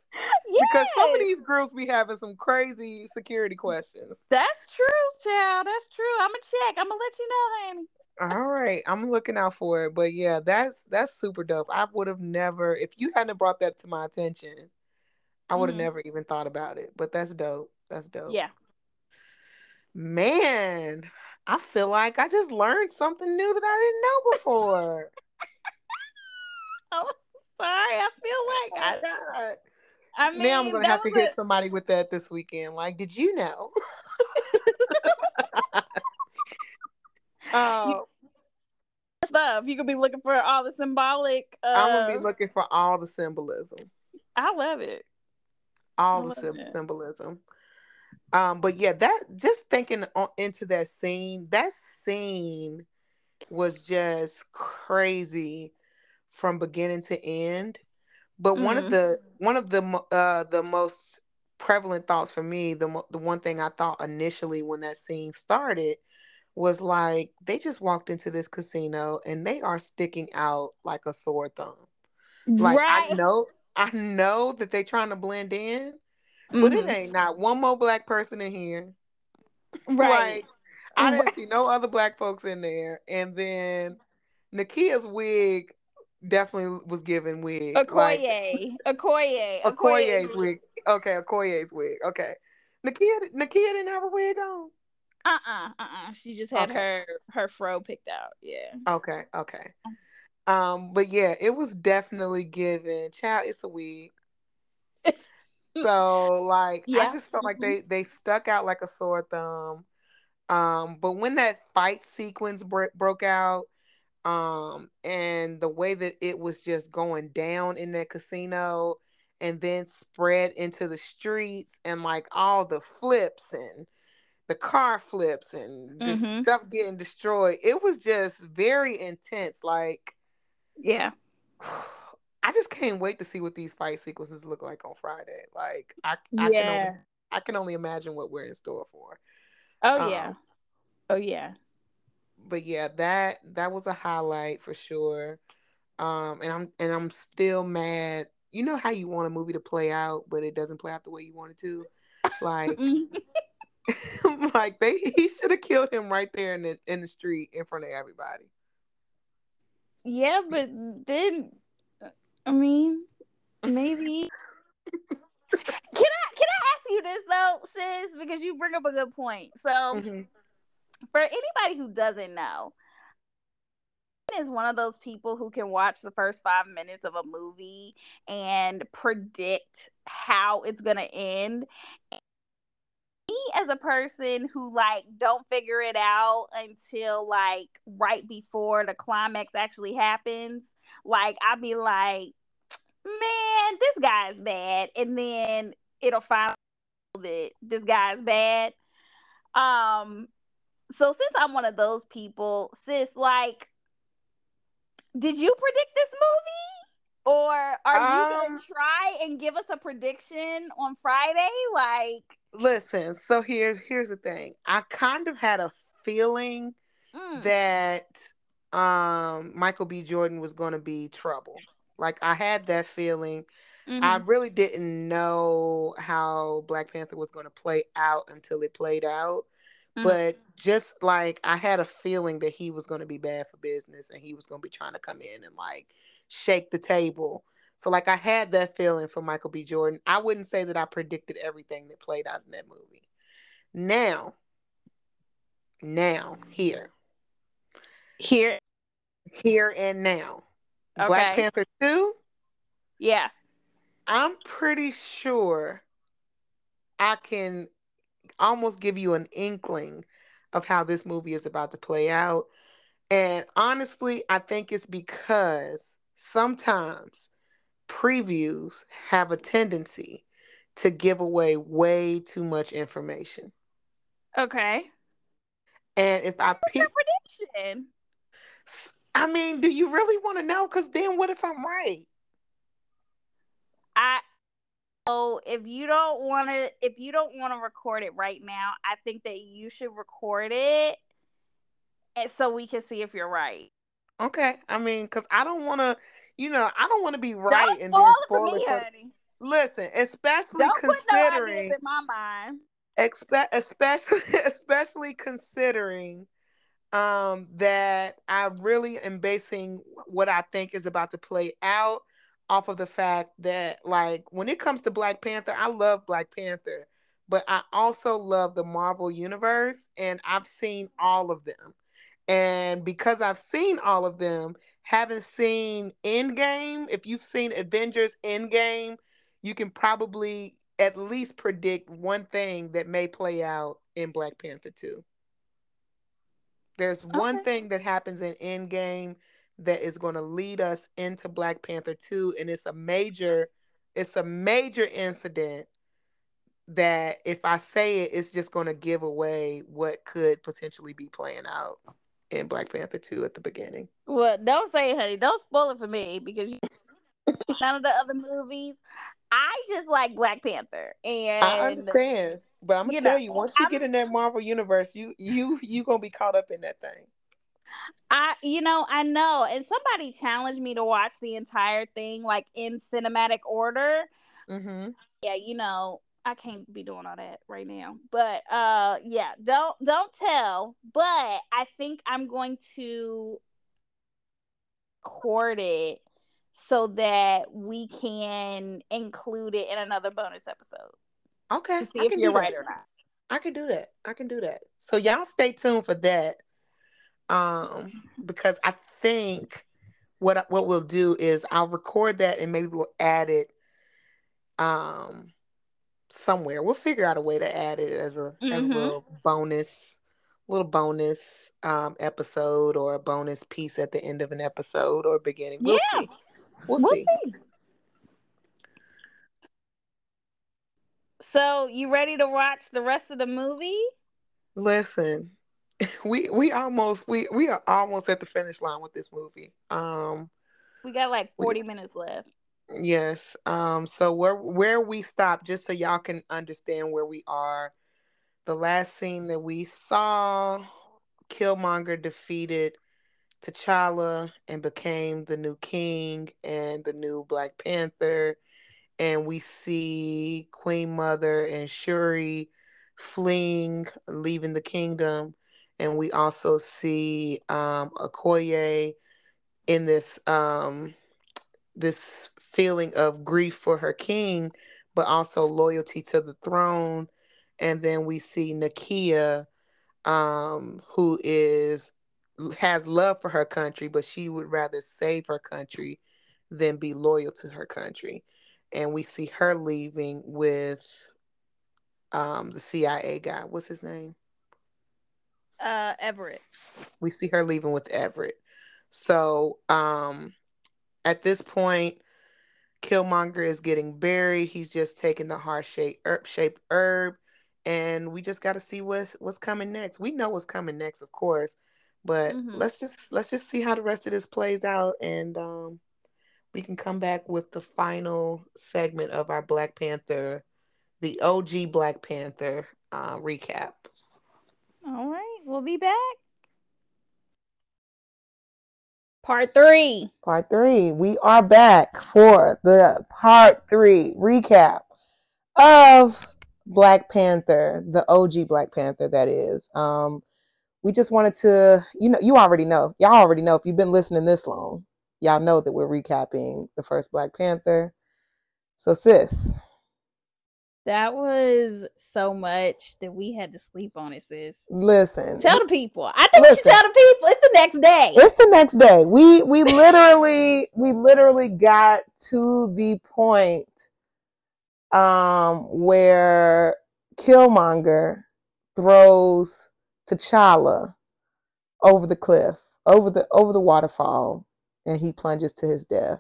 Yes. Because some of these groups be having some crazy security questions. That's true, child. That's true. I'm going to check. I'm going to let you know, honey. All right. I'm looking out for it. But yeah, that's that's super dope. I would have never, if you hadn't brought that to my attention, I would have mm-hmm. never even thought about it. But that's dope. That's dope. Yeah. Man, I feel like I just learned something new that I didn't know before. oh. Sorry, I feel like oh I. God. I mean, now I'm gonna have to hit a... somebody with that this weekend. Like, did you know? uh, stuff you could be looking for all the symbolic. Uh... I'm gonna be looking for all the symbolism. I love it. All love the sim- it. symbolism. Um, but yeah, that just thinking on, into that scene. That scene was just crazy from beginning to end. But mm-hmm. one of the one of the uh, the most prevalent thoughts for me, the mo- the one thing I thought initially when that scene started was like, they just walked into this casino and they are sticking out like a sore thumb. Like right. I know I know that they trying to blend in, mm-hmm. but it ain't not one more black person in here. Right. Like, I didn't right. see no other black folks in there. And then Nakia's wig definitely was given wig. Okoye. Like, Okoye. Okoye's wig. Okay, Okoye's wig. Okay. Nakia Nakia didn't have a wig on? Uh-uh. Uh-uh. She just had okay. her her fro picked out. Yeah. Okay. Okay. Um, but yeah, it was definitely given. Child, it's a wig. So like yeah. I just felt like they, they stuck out like a sore thumb. Um, but when that fight sequence br- broke out, Um, and the way that it was just going down in that casino and then spread into the streets and like all the flips and the car flips and mm-hmm. the stuff getting destroyed. It was just very intense. Like, yeah, I just can't wait to see what these fight sequences look like on Friday. Like I, I, yeah. can, only, I can only imagine what we're in store for. Oh um, yeah. Oh yeah. But yeah, that that was a highlight for sure. Um, and I'm and I'm still mad. You know how you want a movie to play out, but it doesn't play out the way you want it to. Like, like they he should have killed him right there in the in the street in front of everybody. Yeah, but then I mean, maybe. can I can I ask you this though, sis, because you bring up a good point. So mm-hmm. for anybody who doesn't know, is one of those people who can watch the first five minutes of a movie and predict how it's going to end. Me as a person who like don't figure it out until like right before the climax actually happens, like I'll be like, man, this guy's bad, and then it'll find that this guy's bad. Um, so since I'm one of those people, sis, like, did you predict this movie, or are you um, gonna try and give us a prediction on Friday? Like, listen. So here's here's the thing. I kind of had a feeling mm. that um, Michael B. Jordan was gonna be trouble. Like, I had that feeling. Mm-hmm. I really didn't know how Black Panther was gonna play out until it played out. But just like I had a feeling that he was going to be bad for business and he was going to be trying to come in and like shake the table. So like I had that feeling for Michael B. Jordan. I wouldn't say that I predicted everything that played out in that movie. Now, now, here. Here. Here and now. Okay. Black Panther two? Yeah. I'm pretty sure I can almost give you an inkling of how this movie is about to play out. And honestly, I think it's because sometimes previews have a tendency to give away way too much information. Okay. And if I pick a prediction, I mean, do you really want to know? Because then what if I'm right? I So if you don't want to, if you don't want to record it right now, I think that you should record it, and so we can see if you're right. Okay, I mean, because I don't want to, you know, I don't want to be right and spoil it for me, honey. Listen, especially don't considering put no ideas in my mind. Expe- especially, especially considering um, that I really am basing what I think is about to play out off of the fact that, like, when it comes to Black Panther, I love Black Panther, but I also love the Marvel Universe, and I've seen all of them. And because I've seen all of them, having seen Endgame, if you've seen Avengers Endgame, you can probably at least predict one thing that may play out in Black Panther two. There's okay. one thing that happens in Endgame that is going to lead us into Black Panther two, and it's a major, it's a major incident that if I say it, it's just going to give away what could potentially be playing out in Black Panther two at the beginning. Well, don't say it, honey. Don't spoil it for me, because you none of the other movies. I just like Black Panther, and I understand, but I'm gonna tell know, you, once you I'm... get in that Marvel universe, you you you gonna be caught up in that thing. I, you know, I know. And somebody challenged me to watch the entire thing, like, in cinematic order. Mm-hmm. Yeah, you know, I can't be doing all that right now. But, uh, yeah, don't, don't tell. But I think I'm going to record it so that we can include it in another bonus episode. Okay. To see I if you're right that. or not. I can do that. I can do that. So y'all stay tuned for that. Um, because I think what what we'll do is I'll record that and maybe we'll add it um somewhere. We'll figure out a way to add it as a mm-hmm. as a little bonus, little bonus um episode, or a bonus piece at the end of an episode or beginning. We'll yeah. see. We'll, we'll see. see. So you ready to watch the rest of the movie? Listen. We we almost we we are almost at the finish line with this movie. Um, we got like forty we, minutes left. Yes. Um. So where where we stop, just so y'all can understand where we are. The last scene that we saw, Killmonger defeated T'Challa and became the new king and the new Black Panther, and we see Queen Mother and Shuri fleeing, leaving the kingdom. And we also see um, Okoye in this um, this feeling of grief for her king, but also loyalty to the throne. And then we see Nakia, um, who is has love for her country, but she would rather save her country than be loyal to her country. And we see her leaving with um, the C I A guy. What's his name? Uh, Everett. We see her leaving with Everett. So um, at this point, Killmonger is getting buried. He's just taking the heart-shaped herb, shaped herb, and we just got to see what's what's coming next. We know what's coming next, of course, but mm-hmm. let's just let's just see how the rest of this plays out, and um, we can come back with the final segment of our Black Panther, the O G Black Panther uh, recap. All right, we'll be back. Part three. Part three. We are back for the part three recap of Black Panther, the O G Black Panther, that is. Um, we just wanted to, you know, you already know. Y'all already know if you've been listening this long. Y'all know that we're recapping the first Black Panther. So, sis. That was so much that we had to sleep on it, sis. Listen. Tell the people. I think listen, we should tell the people. It's the next day. It's the next day. We we literally we literally got to the point um where Killmonger throws T'Challa over the cliff, over the over the waterfall, and he plunges to his death.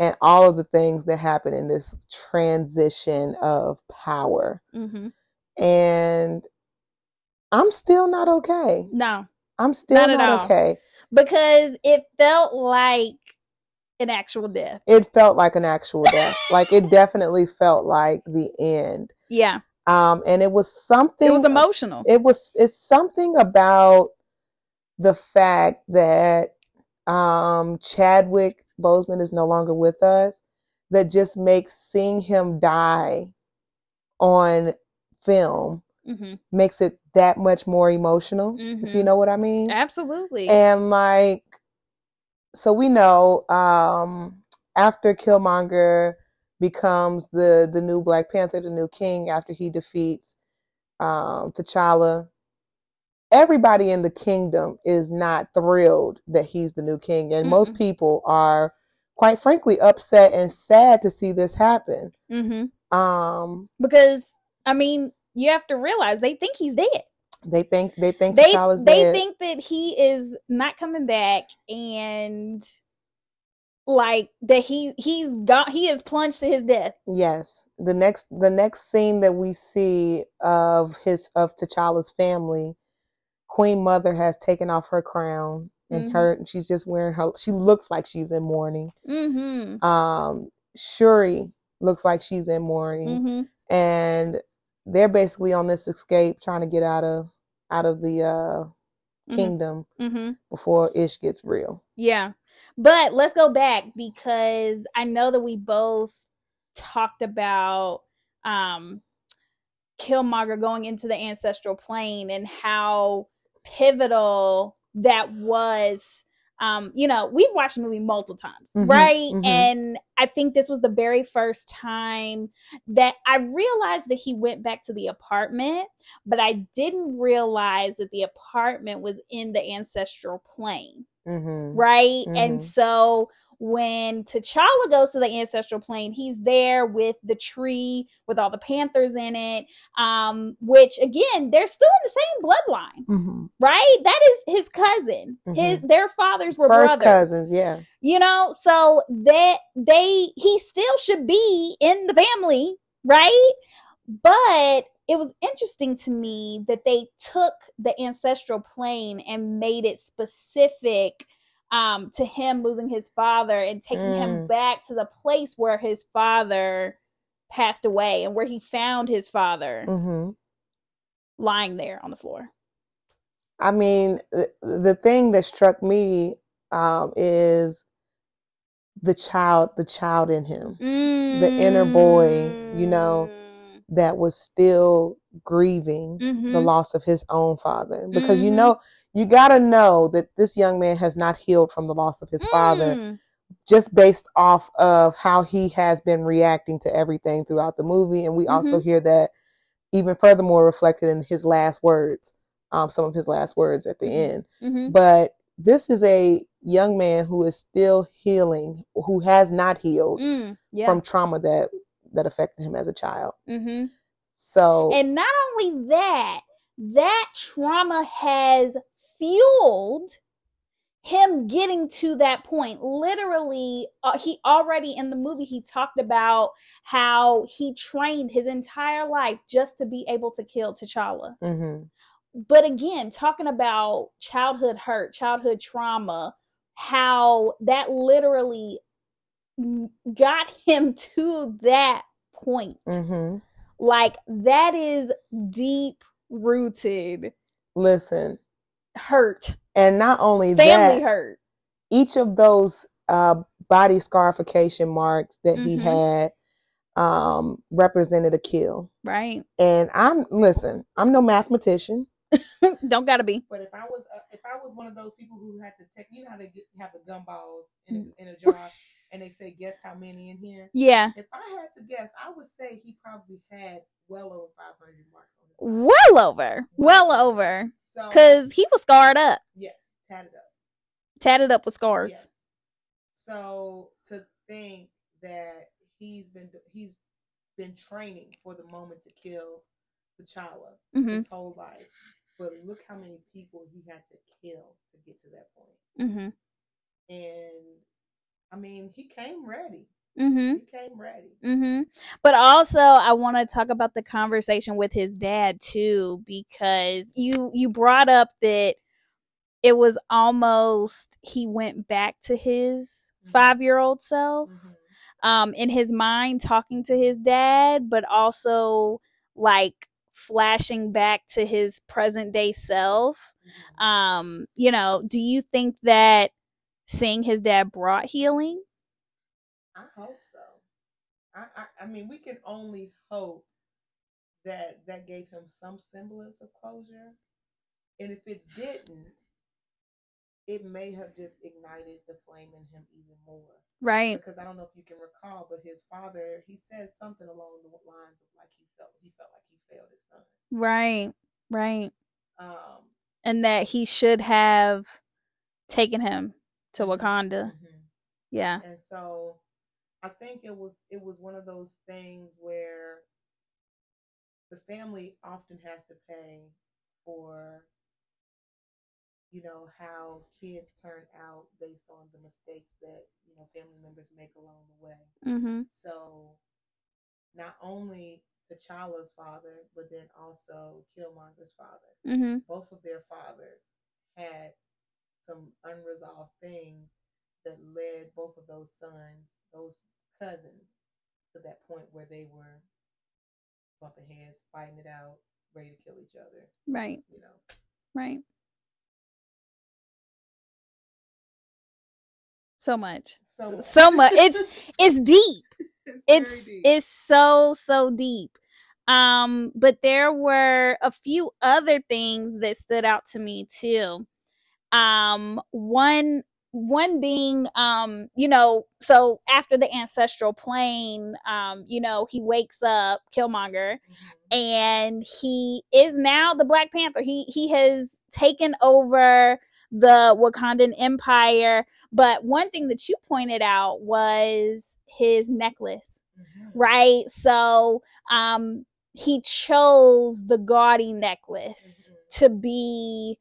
And all of the things that happen in this transition of power. Mm-hmm. And I'm still not okay. No. I'm still not, not at all. Okay. Because it felt like an actual death. It felt like an actual death. Like, it definitely felt like the end. Yeah. Um, and it was something. It was emotional. It was, it's something about the fact that um, Chadwick Boseman is no longer with us that just makes seeing him die on film mm-hmm. makes it that much more emotional, mm-hmm. if you know what I mean. Absolutely. And like, so we know um, after Killmonger becomes the, the new Black Panther, the new king, after he defeats um, T'Challa, everybody in the kingdom is not thrilled that he's the new king. And mm-hmm. most people are, quite frankly, upset and sad to see this happen. Mm-hmm. Um, because, I mean, you have to realize they think he's dead. They think they think they, T'Challa's they dead. They think that he is not coming back, and like that he he's got he is plunged to his death. Yes. The next the next scene that we see of his of T'Challa's family, Queen Mother has taken off her crown, and mm-hmm. her she's just wearing her. She looks like she's in mourning. Mm-hmm. Um, Shuri looks like she's in mourning, mm-hmm. and they're basically on this escape, trying to get out of out of the uh, kingdom mm-hmm. before Ish gets real. Yeah, but let's go back, because I know that we both talked about um, Killmonger going into the ancestral plane and how pivotal that was. Um, you know, we've watched the movie multiple times, mm-hmm, right? Mm-hmm. And I think this was the very first time that I realized that he went back to the apartment, but I didn't realize that the apartment was in the ancestral plane, mm-hmm, right? Mm-hmm. And so when T'Challa goes to the ancestral plane, he's there with the tree with all the panthers in it, um, which again, they're still in the same bloodline, mm-hmm, right? That is his cousin. Mm-hmm. His their fathers were first brothers, cousins, yeah. You know, so that they he still should be in the family, right? But it was interesting to me that they took the ancestral plane and made it specific Um, to him losing his father and taking mm. him back to the place where his father passed away and where he found his father, mm-hmm, lying there on the floor. I mean, th- the thing that struck me um, is the child, the child in him, mm. the inner boy, you know, that was still grieving mm-hmm. the loss of his own father, because mm-hmm. you know, you gotta know that this young man has not healed from the loss of his mm. father, just based off of how he has been reacting to everything throughout the movie. And we mm-hmm. also hear that even furthermore reflected in his last words, um, some of his last words at the mm-hmm. end. Mm-hmm. But this is a young man who is still healing, who has not healed mm, yeah. from trauma that, that affected him as a child. Mm-hmm. So, and not only that, that trauma has fueled him getting to that point. Literally, uh, he already in the movie, he talked about how he trained his entire life just to be able to kill T'Challa. Mm-hmm. But again, talking about childhood hurt, childhood trauma, how that literally got him to that point. Mm-hmm. Like, that is deep-rooted. Listen. Hurt. And not only Family that. Family hurt. Each of those uh, body scarification marks that mm-hmm. he had um, represented a kill. Right. And I'm, listen, I'm no mathematician. Don't gotta be. But if I was uh, if I was one of those people who had to take, you know how they get, have the gumballs in a, in a jar and they say guess how many in here. Yeah. If I had to guess, I would say he probably had well over five hundred marks on his body. Well over, well over. So, cause he was scarred up. Yes, tatted up. Tatted up with scars. Yes. So to think that he's been he's been training for the moment to kill T'Challa mm-hmm. his whole life, but look how many people he had to kill to get to that point. Mm-hmm. And I mean, he came ready. Mm-hmm. He came ready. Mm-hmm. But also, I want to talk about the conversation with his dad too, because you you brought up that it was almost he went back to his mm-hmm. five-year-old self mm-hmm. um, in his mind, talking to his dad, but also like flashing back to his present day self. Mm-hmm. Um, you know, do you think that seeing his dad brought healing? I hope so. I, I, I mean, we can only hope that that gave him some semblance of closure. And if it didn't, it may have just ignited the flame in him even more. Right. Because I don't know if you can recall, but his father, he said something along the lines of like he felt he felt like he failed his son. Right, right. Um, and that he should have taken him to Wakanda. Mm-hmm. Yeah. And so I think it was it was one of those things where the family often has to pay for, you know, how kids turn out based on the mistakes that, you know, family members make along the way. Mm-hmm. So not only T'Challa's father, but then also Killmonger's father. Mm-hmm. Both of their fathers had some unresolved things that led both of those sons, those cousins, to that point where they were bumping heads, fighting it out, ready to kill each other. Right. You know. Right. So much. So much. So much. It's it's deep. It's it's, very deep. It's so so deep. Um, but there were a few other things that stood out to me too. Um, one One being, um, you know, so after the ancestral plane, um, you know, he wakes up, Killmonger, mm-hmm. and he is now the Black Panther. He he has taken over the Wakandan Empire. But one thing that you pointed out was his necklace, mm-hmm. right? So um, he chose the gaudy necklace mm-hmm. to be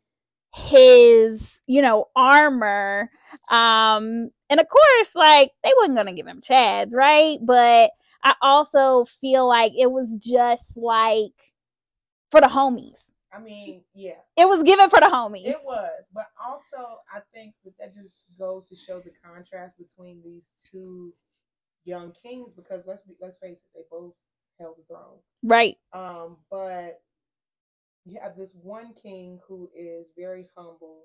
his, you know, armor. Um, and of course, like, they wasn't going to give him Chad's, right? But I also feel like it was just like for the homies. I mean, yeah. It was given for the homies. It was. But also, I think that, that just goes to show the contrast between these two young kings, because let's be, let's face it, they both held the throne. Right. Um, but you have this one king who is very humble,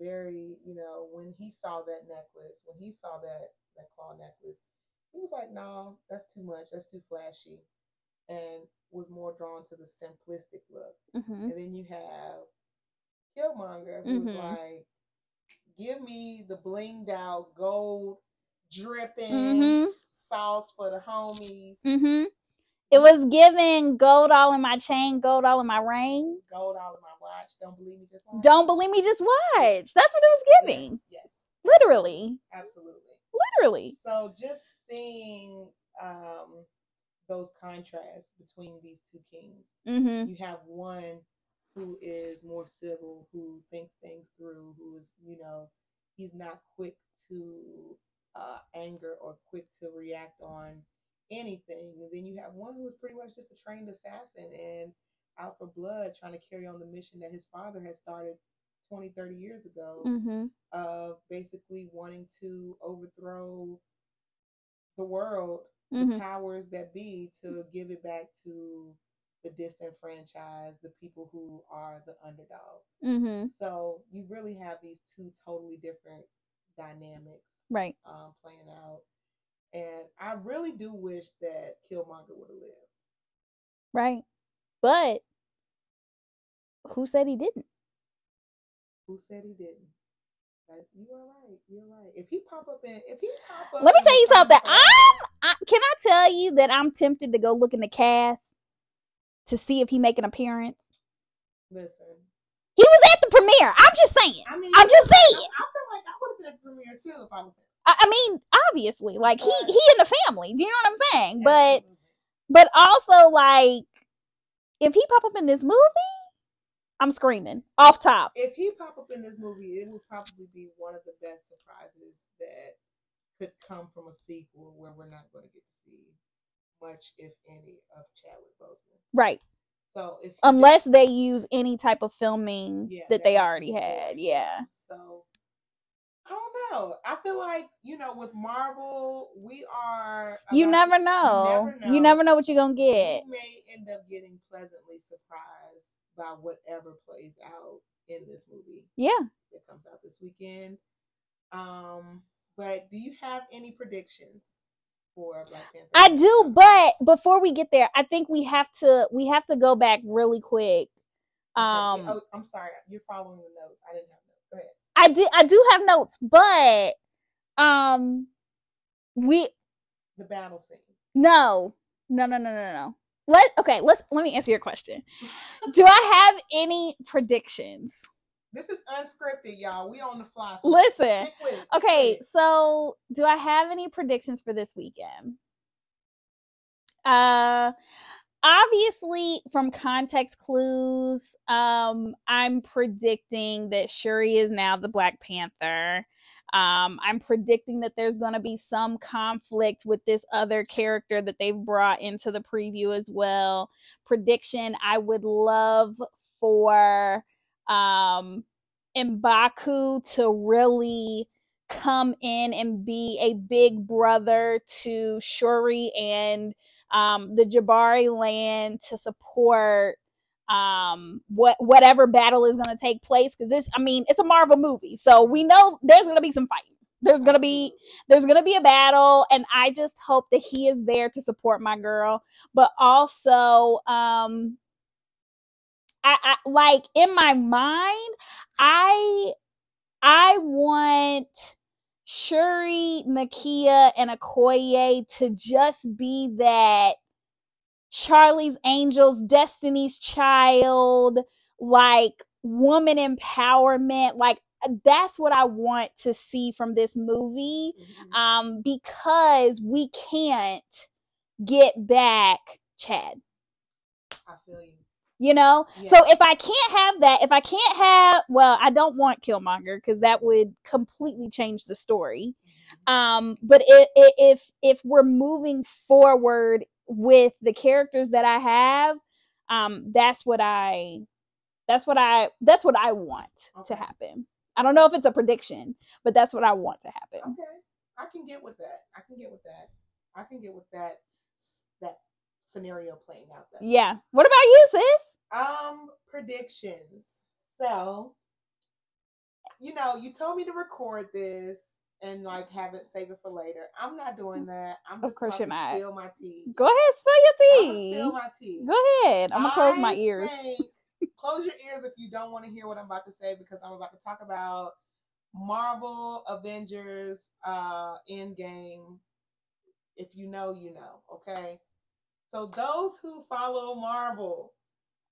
very, you know, when he saw that necklace, when he saw that, that claw necklace, he was like, no, that's too much. That's too flashy. And was more drawn to the simplistic look. Mm-hmm. And then you have Killmonger, who mm-hmm. was like, give me the blinged out gold dripping mm-hmm. sauce for the homies. Mm-hmm. It was giving gold all in my chain, gold all in my ring. Gold all in my watch. Don't believe me, just watch. Don't believe me, just watch. That's what it was giving. Yes. yes. Literally. Absolutely. Literally. So just seeing um, those contrasts between these two kings. Mm-hmm. You have one who is more civil, who thinks things through, who is, you know, he's not quick to uh, anger or quick to react on anything. And then you have one who is pretty much just a trained assassin and out for blood, trying to carry on the mission that his father had started twenty, thirty years ago mm-hmm. of basically wanting to overthrow the world, mm-hmm. the powers that be, to give it back to the disenfranchised, the people who are the underdog. Mm-hmm. So you really have these two totally different dynamics right. um, playing out. And I really do wish that Killmonger would have lived. Right. But who said he didn't? Who said he didn't? Like, you are right. You're right. If he pop up in, if he pop up, let me tell you something. Up, I'm. I, can I tell you that I'm tempted to go look in the cast to see if he make an appearance? Listen, he was at the premiere. I'm just saying. I mean, I'm just saying. I, I feel like I would have been at the premiere too if I was. I, I mean, obviously, like he he in the family. Do you know what I'm saying? But but also like if he pop up in this movie. I'm screaming off top. If he pop up in this movie, it would probably be one of the best surprises that could come from a sequel where we're not going to get to see much, if any, of Chadwick Boseman. Right. So if unless they use any type of filming yeah, that they already had, yeah. So I don't know. I feel like, you know, with Marvel, we are. You never know. You never know. You never know what you're gonna get. You may end up getting pleasantly surprised by whatever plays out in this movie. Yeah. It comes out this weekend. Um, but do you have any predictions for Black Panther? I do, but before we get there, I think we have to we have to go back really quick. Um okay. oh, I'm sorry, you're following the notes. I didn't have notes. Go ahead. I did I do have notes, but um we the battle scene. No. No, no, no, no, no. Let okay, let's let me answer your question. Do I have any predictions? This is unscripted, y'all. We on the fly. So Listen. Okay, so do I have any predictions for this weekend? Uh obviously from context clues, um I'm predicting that Shuri is now the Black Panther. Um, I'm predicting that there's going to be some conflict with this other character that they've brought into the preview as well. Prediction, I would love for um, M'Baku to really come in and be a big brother to Shuri and um, the Jabari land to support um what whatever battle is going to take place, because this I mean it's a Marvel movie, so we know there's going to be some fighting, there's going to be there's going to be a battle, and I just hope that he is there to support my girl. But also um I, I like in my mind I I want Shuri, Nakia, and Okoye to just be that Charlie's Angels, Destiny's Child, like woman empowerment, like that's what I want to see from this movie, mm-hmm. um, because we can't get back Chad. I feel you. You know, yeah. So if I can't have that, if I can't have, well, I don't want Killmonger because that would completely change the story. Mm-hmm. Um, but if if if we're moving forward with the characters that I have, um, that's what I, that's what I, that's what I want okay. to happen. I don't know if it's a prediction, but that's what I want to happen. Okay, I can get with that. I can get with that. I can get with that. That scenario playing out. There. Yeah. What about you, sis? Um, predictions. So, you know, you told me to record this and like have it save it for later. I'm not doing that. I'm just going to spill my tea. Go ahead, spill your tea. I'm going to spill my tea. Go ahead. I'm going to close my ears. Think, close your ears if you don't want to hear what I'm about to say, because I'm about to talk about Marvel, Avengers, uh, Endgame. If you know, you know, okay? So those who follow Marvel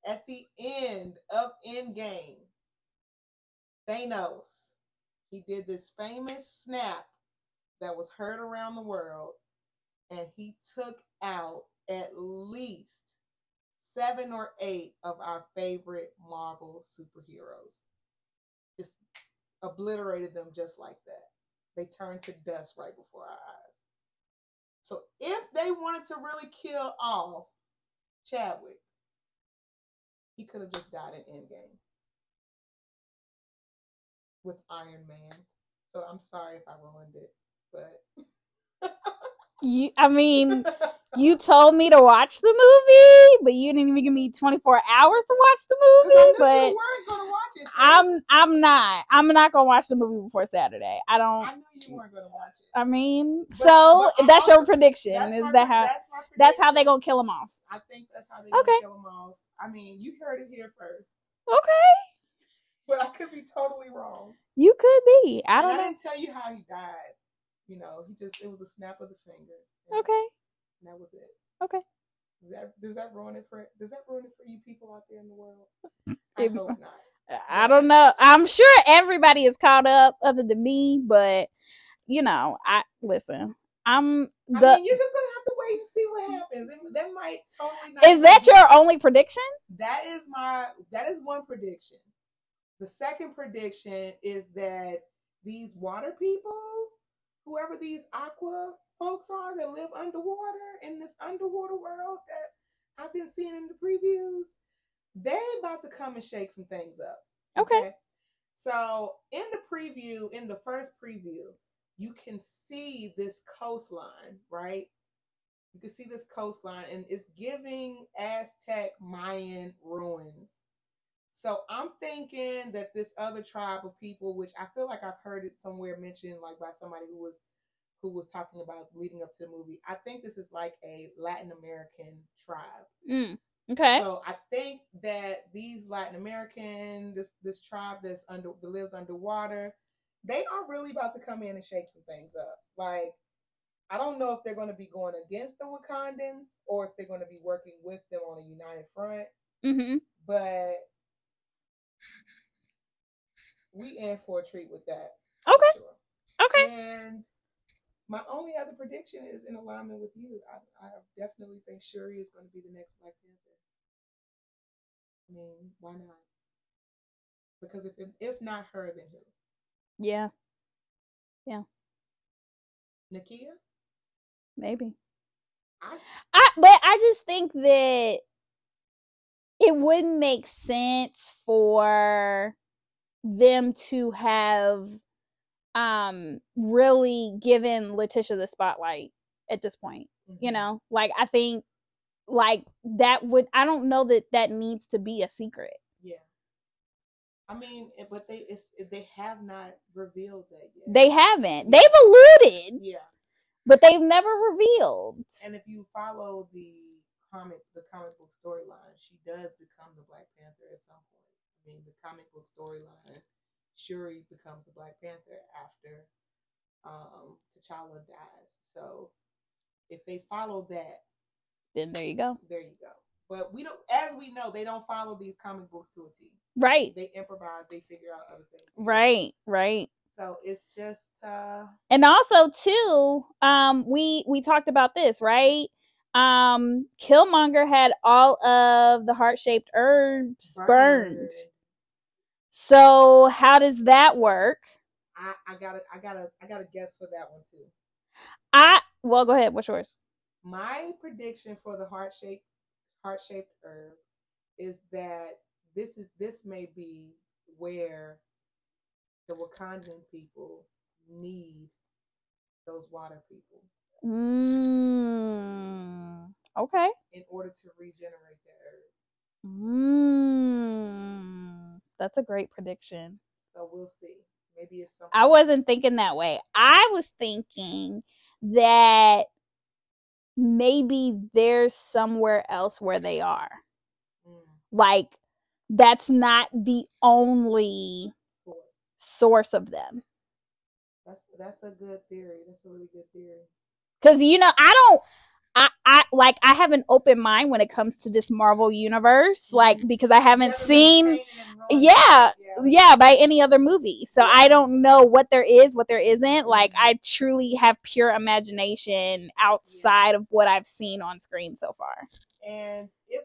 at the end of Endgame, Thanos, he did this famous snap that was heard around the world, and he took out at least seven or eight of our favorite Marvel superheroes. Just obliterated them just like that. They turned to dust right before our eyes. So if they wanted to really kill off Chadwick, he could have just died in Endgame with Iron Man. So I'm sorry if I ruined it, but... you, I mean... You told me to watch the movie, but you didn't even give me twenty-four hours to watch the movie. But you weren't gonna watch it, so I'm I'm not. I'm not gonna watch the movie before Saturday. I don't. I knew you weren't gonna watch it. I mean, but, so but that's also, your prediction. That's is my, that how? That's, that's how they gonna kill them off. I think that's how they gonna okay. kill them off. I mean, you heard it here first. Okay. But I could be totally wrong. You could be. I don't. And I didn't tell you how he died. You know, he just—it was a snap of the fingers. Okay. And that was it. Okay. Does that, does that ruin it for does that ruin it for you people out there in the world? I it, hope not. I don't know. I'm sure everybody is caught up other than me, but you know, I listen. I'm the I mean, you're just gonna have to wait and see what happens. It, that might totally not. Is that your me. only prediction? That is my that is one prediction. The second prediction is that these water people, whoever these aqua folks are that live underwater in this underwater world that I've been seeing in the previews, they about to come and shake some things up. Okay. okay. So in the preview, in the first preview, you can see this coastline, right? You can see this coastline, and it's giving Aztec Mayan ruins. So I'm thinking that this other tribe of people, which I feel like I've heard it somewhere mentioned, like by somebody who was who was talking about leading up to the movie. I think this is like a Latin American tribe. Mm, okay. So I think that these Latin American, this this tribe that's under that lives underwater, they are really about to come in and shake some things up. Like, I don't know if they're going to be going against the Wakandans or if they're going to be working with them on a united front. Mm-hmm. But we in for a treat with that. Okay. Sure. Okay. And my only other prediction is in alignment with you. I, I definitely think Shuri is going to be the next Black Panther. I mean, why not? Because if if not her, then who? Yeah. Yeah. Nakia? Maybe. I, I but I just think that it wouldn't make sense for them to have um really given Letitia the spotlight at this point. Mm-hmm. You know, like, I think like that would I don't know that that needs to be a secret. Yeah. I mean, but they it's, they have not revealed that yet. They haven't. They've alluded. Yeah. But they've never revealed. And if you follow the comic the comic book storyline, she does become the Black Panther at some point. I mean, the comic book storyline, Shuri becomes the Black Panther after um, T'Challa dies. So if they follow that, then there you go. There you go. But we don't, as we know, they don't follow these comic books to a T. Right. They improvise. They figure out other things. Right. Right. So it's just. Uh... And also, too, um, we we talked about this, right? Um, Killmonger had all of the heart-shaped herbs burned. burned. So how does that work? I, I gotta, I gotta, I gotta guess for that one too. I well, go ahead. What's yours? My prediction for the heart shaped, heart shaped herb is that this is this may be where the Wakandan people need those water people. Mm, okay. In order to regenerate the herb. Mm. That's a great prediction. So we'll see. Maybe it's something. I wasn't thinking that way. I was thinking that maybe there's somewhere else where they are. Mm. Like, that's not the only source, source of them. That's that's a good theory. That's a really good theory. Because, you know, I don't, I, I like, I have an open mind when it comes to this Marvel universe, like, because I haven't seen, yeah, yeah, yeah, by any other movie. So I don't know what there is, what there isn't. Like, I truly have pure imagination outside yeah. of what I've seen on screen so far. And if,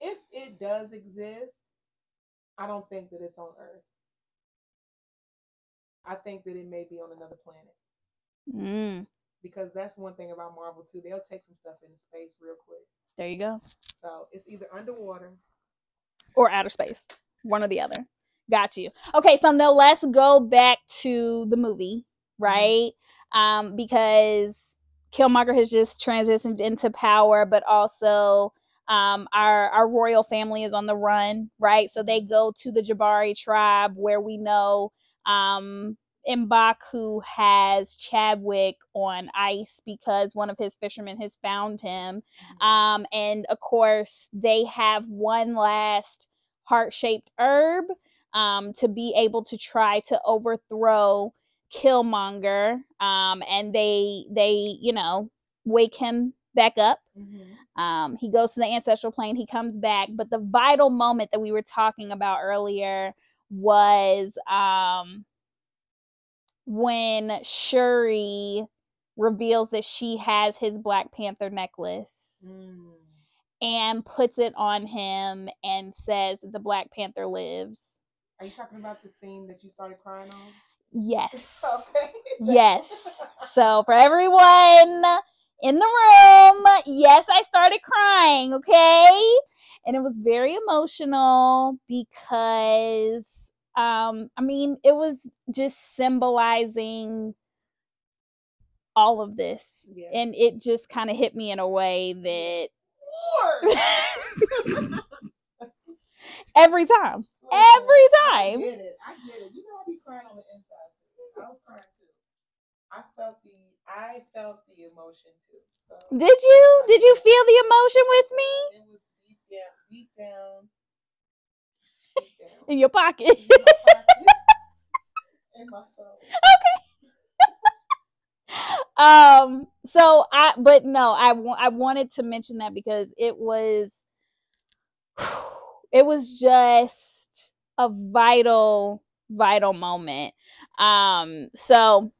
if it does exist, I don't think that it's on Earth. I think that it may be on another planet. Mm. Because that's one thing about Marvel too. They'll take some stuff into space real quick. There you go. So it's either underwater or outer space. One or the other. Got you. Okay, so now let's go back to the movie, right? Mm-hmm. Um, because Killmonger has just transitioned into power, but also um, our our royal family is on the run, right? So they go to the Jabari tribe, where we know um M'Baku has Chadwick on ice because one of his fishermen has found him. Mm-hmm. Um, and of course, they have one last heart-shaped herb um, to be able to try to overthrow Killmonger. Um, and they, they, you know, wake him back up. Mm-hmm. Um, he goes to the ancestral plane. He comes back. But the vital moment that we were talking about earlier was... Um, when Shuri reveals that she has his Black Panther necklace mm. and puts it on him and says that the Black Panther lives. Are you talking about the scene that you started crying on? Yes. Okay. Yes. So for everyone in the room, yes, I started crying, okay? And it was very emotional because Um, I mean, it was just symbolizing all of this. Yeah. And it just kind of hit me in a way that... Every time. Well, Every time. I get it. I get it. You know, I be crying on the inside. I was crying too. I felt the, I felt the emotion too. So. Did you? Did you feel the emotion with me? It was deep down. Deep down. In your pocket. In my pocket. In my soul. Okay. um. So I, but no, I w- I wanted to mention that because it was, it was just a vital, vital moment. Um. So,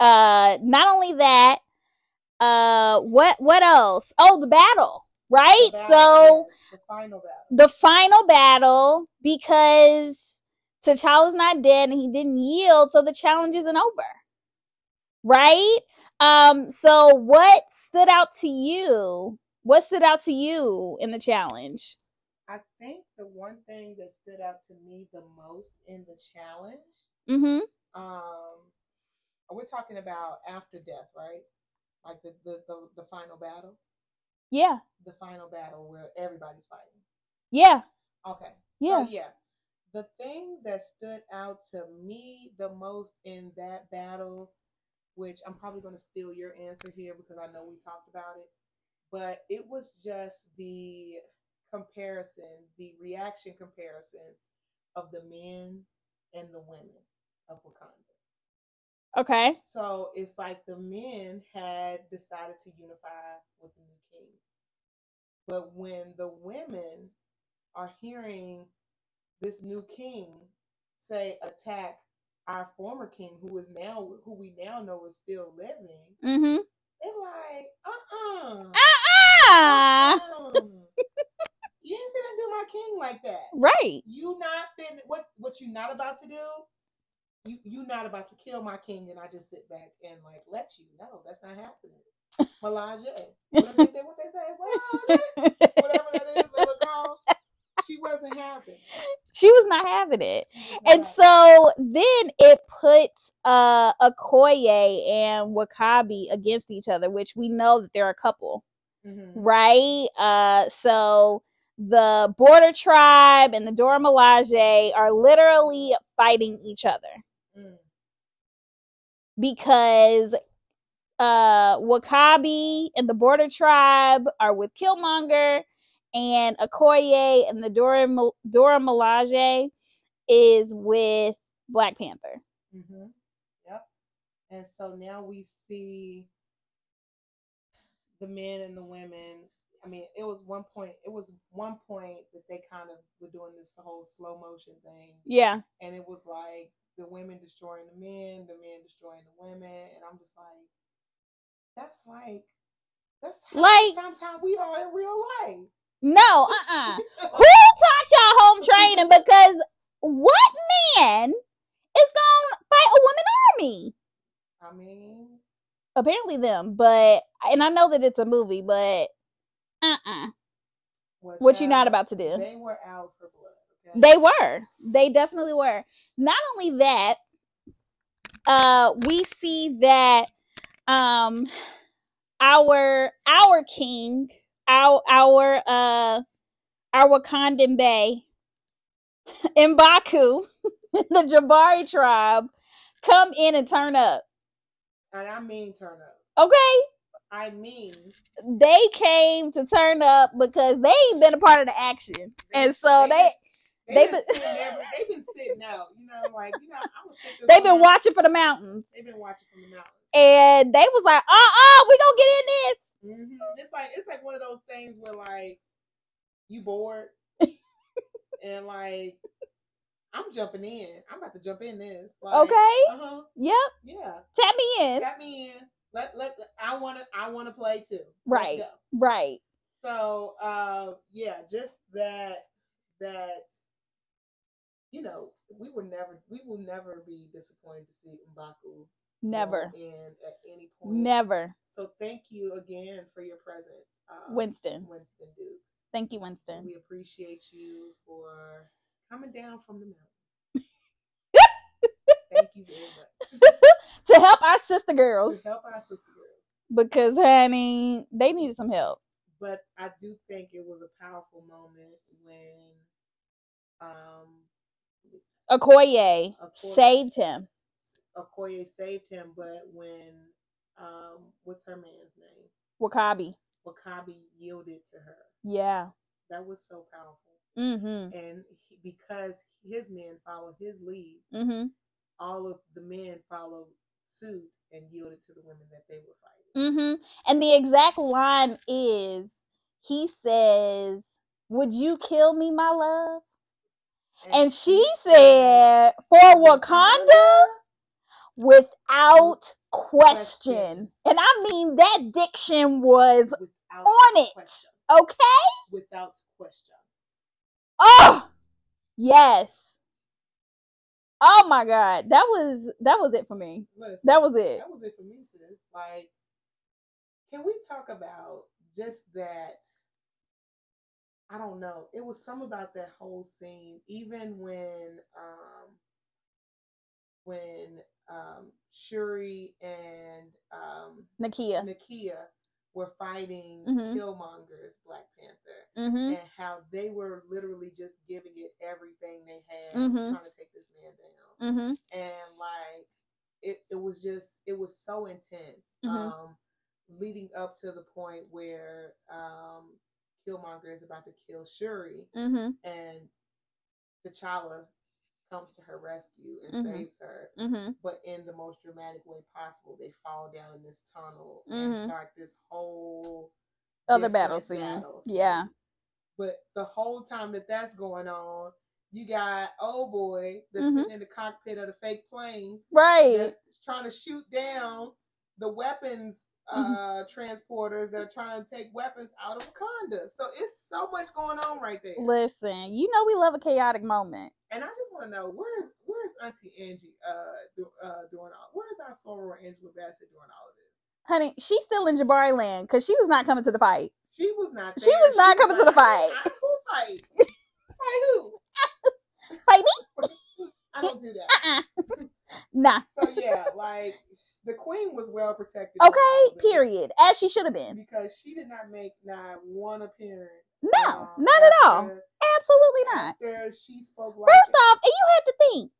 uh, not only that, uh, what what else? Oh, the battle. Right? The battle, so the final battle. The final battle, because T'Challa's not dead and he didn't yield, so the challenge isn't over. Right? Um, so what stood out to you? What stood out to you in the challenge? I think the one thing that stood out to me the most in the challenge, mm-hmm. um, we're talking about after death, right? Like the the, the, the final battle. Yeah. The final battle where everybody's fighting. Yeah. Okay. Yeah. So, yeah. The thing that stood out to me the most in that battle, which I'm probably going to steal your answer here because I know we talked about it, but it was just the comparison, the reaction comparison of the men and the women of Wakanda. Okay. So it's like the men had decided to unify with the new king. But when the women are hearing this new king say, attack our former king, who is now, who we now know is still living, mm-hmm. they're like, uh-uh. Uh-uh. uh-uh. You ain't gonna do my king like that. Right. You not been, what, what you not about to do? You, you not about to kill my king, and I just sit back and like, let you know that's not happening. Milaje, what they, what they say, Milaje, whatever that is, they were called. She wasn't having. She was not having it, and having so it. Then it puts uh, Okoye and Wakabi against each other, which we know that they're a couple, mm-hmm. right? Uh, so the border tribe and the Dora Milaje are literally fighting each other mm. because. Uh, Wakabi and the Border Tribe are with Killmonger, and Okoye and the Dora Dora Milaje is with Black Panther. Mm-hmm. Yep. And so now we see the men and the women. I mean, it was one point. It was one point that they kind of were doing this whole slow motion thing. Yeah. And it was like the women destroying the men, the men destroying the women, and I'm just like, that's like, that's how, like, sometimes how we are in real life. No, uh-uh. Who taught y'all home training? Because what man is gonna fight a woman army? I mean, apparently them, but and I know that it's a movie, but. Uh-uh. What, what you not about to do? They were out for blood. Okay? They were. They definitely were. Not only that, uh, we see that um, our our king, our our uh, our Wakandan Bay, M'Baku, the Jabari Tribe, come in and turn up. And I mean, turn up. Okay. I mean, they came to turn up because they ain't been a part of the action, they, and so they they've they, they they been, been sitting out, you know, like you know, I'm sitting. They've been watching for the mountains. They've been watching for the mountains, and they was like, "Uh, uh, we gonna get in this." Mm-hmm. It's like it's like one of those things where like you bored, and like I'm jumping in. I'm about to jump in this. Like, okay. Uh huh. Yep. Yeah. Tap me in. Tap me in. Let, let, I want to I want to play too. Right. Right. So, uh, yeah, just that that you know, we will never we will never be disappointed to see M'Baku. Never. In at any point. Never. So, thank you again for your presence. Um, Winston. Winston Duke. Thank you, Winston. We appreciate you for coming down from the mountain. Thank you very much. To help our sister girls. To help our sister girls. Because, honey, they needed some help. But I do think it was a powerful moment when um, Okoye, Okoye saved him. Okoye saved him, but when, um, what's her man's name? Wakabi. Wakabi yielded to her. Yeah. That was so powerful. Mm-hmm. And he, because his men followed his lead, mm-hmm. all of the men followed suit and yielded to the women that they were fighting. Mm-hmm. And the exact line is, he says, "Would you kill me, my love?" And, and she said, "For Wakanda, without question." And I mean, that diction was without on question. It. Okay? Without question. Oh! Yes. Oh my God, that was that was it for me. Listen, that was it. That was it for me, sis. Like, can we talk about just that? I don't know. It was something about that whole scene, even when um, when um, Shuri and um, Nakia Nakia were fighting mm-hmm. Killmonger's Black Panther, mm-hmm. and how they were literally just giving it everything they had, mm-hmm. trying to take this man down. Mm-hmm. And like, it, it was just, it was so intense, mm-hmm. um, leading up to the point where um, Killmonger is about to kill Shuri, mm-hmm. and T'Challa comes to her rescue and mm-hmm. saves her, mm-hmm. but in the most dramatic way possible, they fall down in this tunnel mm-hmm. and start this whole other battle scene. Yeah, but the whole time that that's going on, you got old boy that's mm-hmm. sitting in the cockpit of the fake plane, right? That's trying to shoot down the weapons uh mm-hmm. transporters that are trying to take weapons out of Wakanda. So it's so much going on right there. Listen, you know we love a chaotic moment. And I just want to know, where is where is Auntie Angie uh, do, uh doing all? Where is our soror Angela Bassett doing all of this? Honey, she's still in Jabari land because she was not coming to the fight. She was not. There. She was not she coming was like, to the fight. I, I, who fight? Fight who? Fight me? I don't do that. Uh-uh. Nah. So yeah, like the queen was well protected. Okay. Period. As she should have been, because she did not make not one appearance. No, um, not at all. Absolutely not. She spoke like First it. off, and you had to think.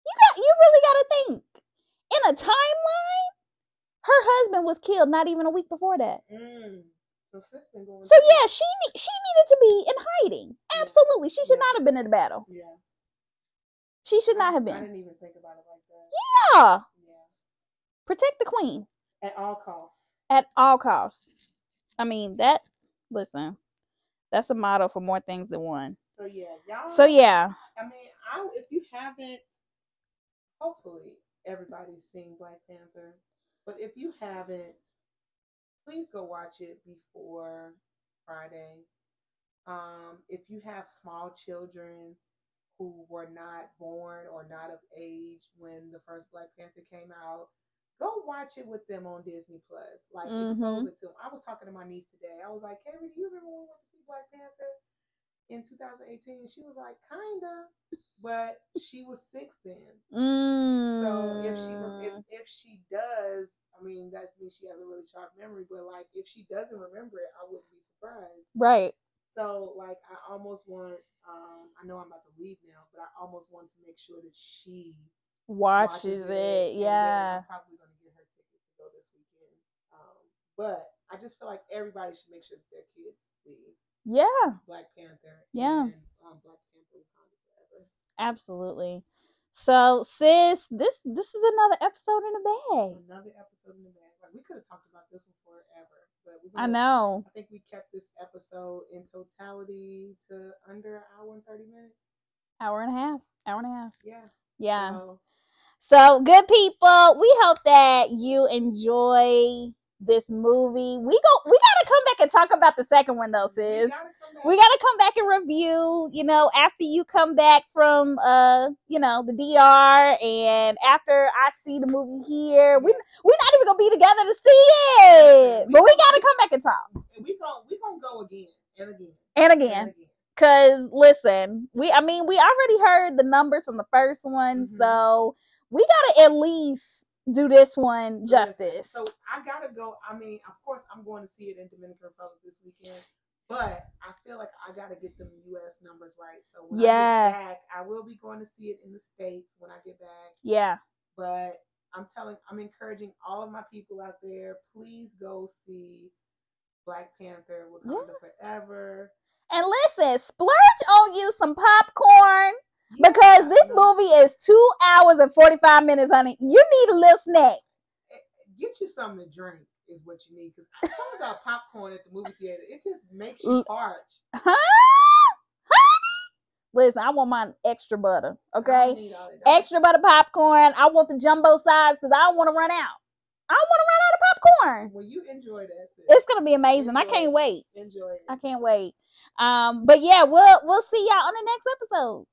You got. You really got to think. In a timeline, her husband was killed not even a week before that. Mm. So, going so yeah, she she needed to be in hiding. Absolutely, yeah. She should yeah. not have been in the battle. Yeah. She should I, not have been. I didn't even think about it like that. Yeah. Yeah. Protect the queen. At all costs. At all costs. I mean, that, listen, that's a motto for more things than one. So, yeah. Y'all, so, yeah. I mean, I, if you haven't, hopefully everybody's seen Black Panther. But if you haven't, please go watch it before Friday. Um, if you have small children who were not born or not of age when the first Black Panther came out, go watch it with them on Disney Plus. Like, mm-hmm. expose it to them. I was talking to my niece today. I was like, Carrie, do you remember when we went to see Black Panther in two thousand eighteen? She was like, kinda, but she was six then. Mm. So if she if, if she does, I mean, that means she has a really sharp memory. But like, if she doesn't remember it, I wouldn't be surprised. Right. So, like, I almost want, um, I know I'm about to leave now, but I almost want to make sure that she watches, watches it. it. Yeah. I'm probably going to get her tickets to go this weekend. Um, but I just feel like everybody should make sure that their kids see yeah. Black Panther. Yeah. And, um, Black Panther Wakanda Forever. Absolutely. So, sis, this this is another episode in the bag. Another episode in the bag. Like, we could have talked about this one forever. But we I know. I think we kept this episode in totality to under an hour and thirty minutes. Hour and a half. Hour and a half. Yeah. Yeah. So, so good people, we hope that you enjoy this movie. We go. We gotta come back and talk about the second one, though, sis. We gotta come back, we gotta come back and review. You know, after you come back from, uh, you know, the D R, and after I see the movie here, we we're not even gonna be together to see it. But we gotta come back and talk. And we gonna we gonna go again and again and again. And again. Cause listen, we I mean we already heard the numbers from the first one, mm-hmm. so we gotta at least do this one justice. So I gotta go. I mean, of course, I'm going to see it in Dominican Republic this weekend, but I feel like I gotta get the U S numbers right. So when yeah. I get back, I will be going to see it in the States when I get back. Yeah. But I'm telling, I'm encouraging all of my people out there, please go see Black Panther, Wakanda yeah. Forever. And listen, splurge on you some popcorn. Yeah, because this movie is two hours and forty-five minutes, honey. You need a little snack. Get you something to drink is what you need. Because some of our popcorn at the movie theater, it just makes you parched. Huh? Listen, I want mine extra butter, okay? Extra butter popcorn. I want the jumbo size because I don't want to run out. I don't want to run out of popcorn. Well, you enjoy that. Sis. It's going to be amazing. Enjoy I can't it. wait. Enjoy it. I can't wait. Um, But yeah, we'll, we'll see y'all on the next episode.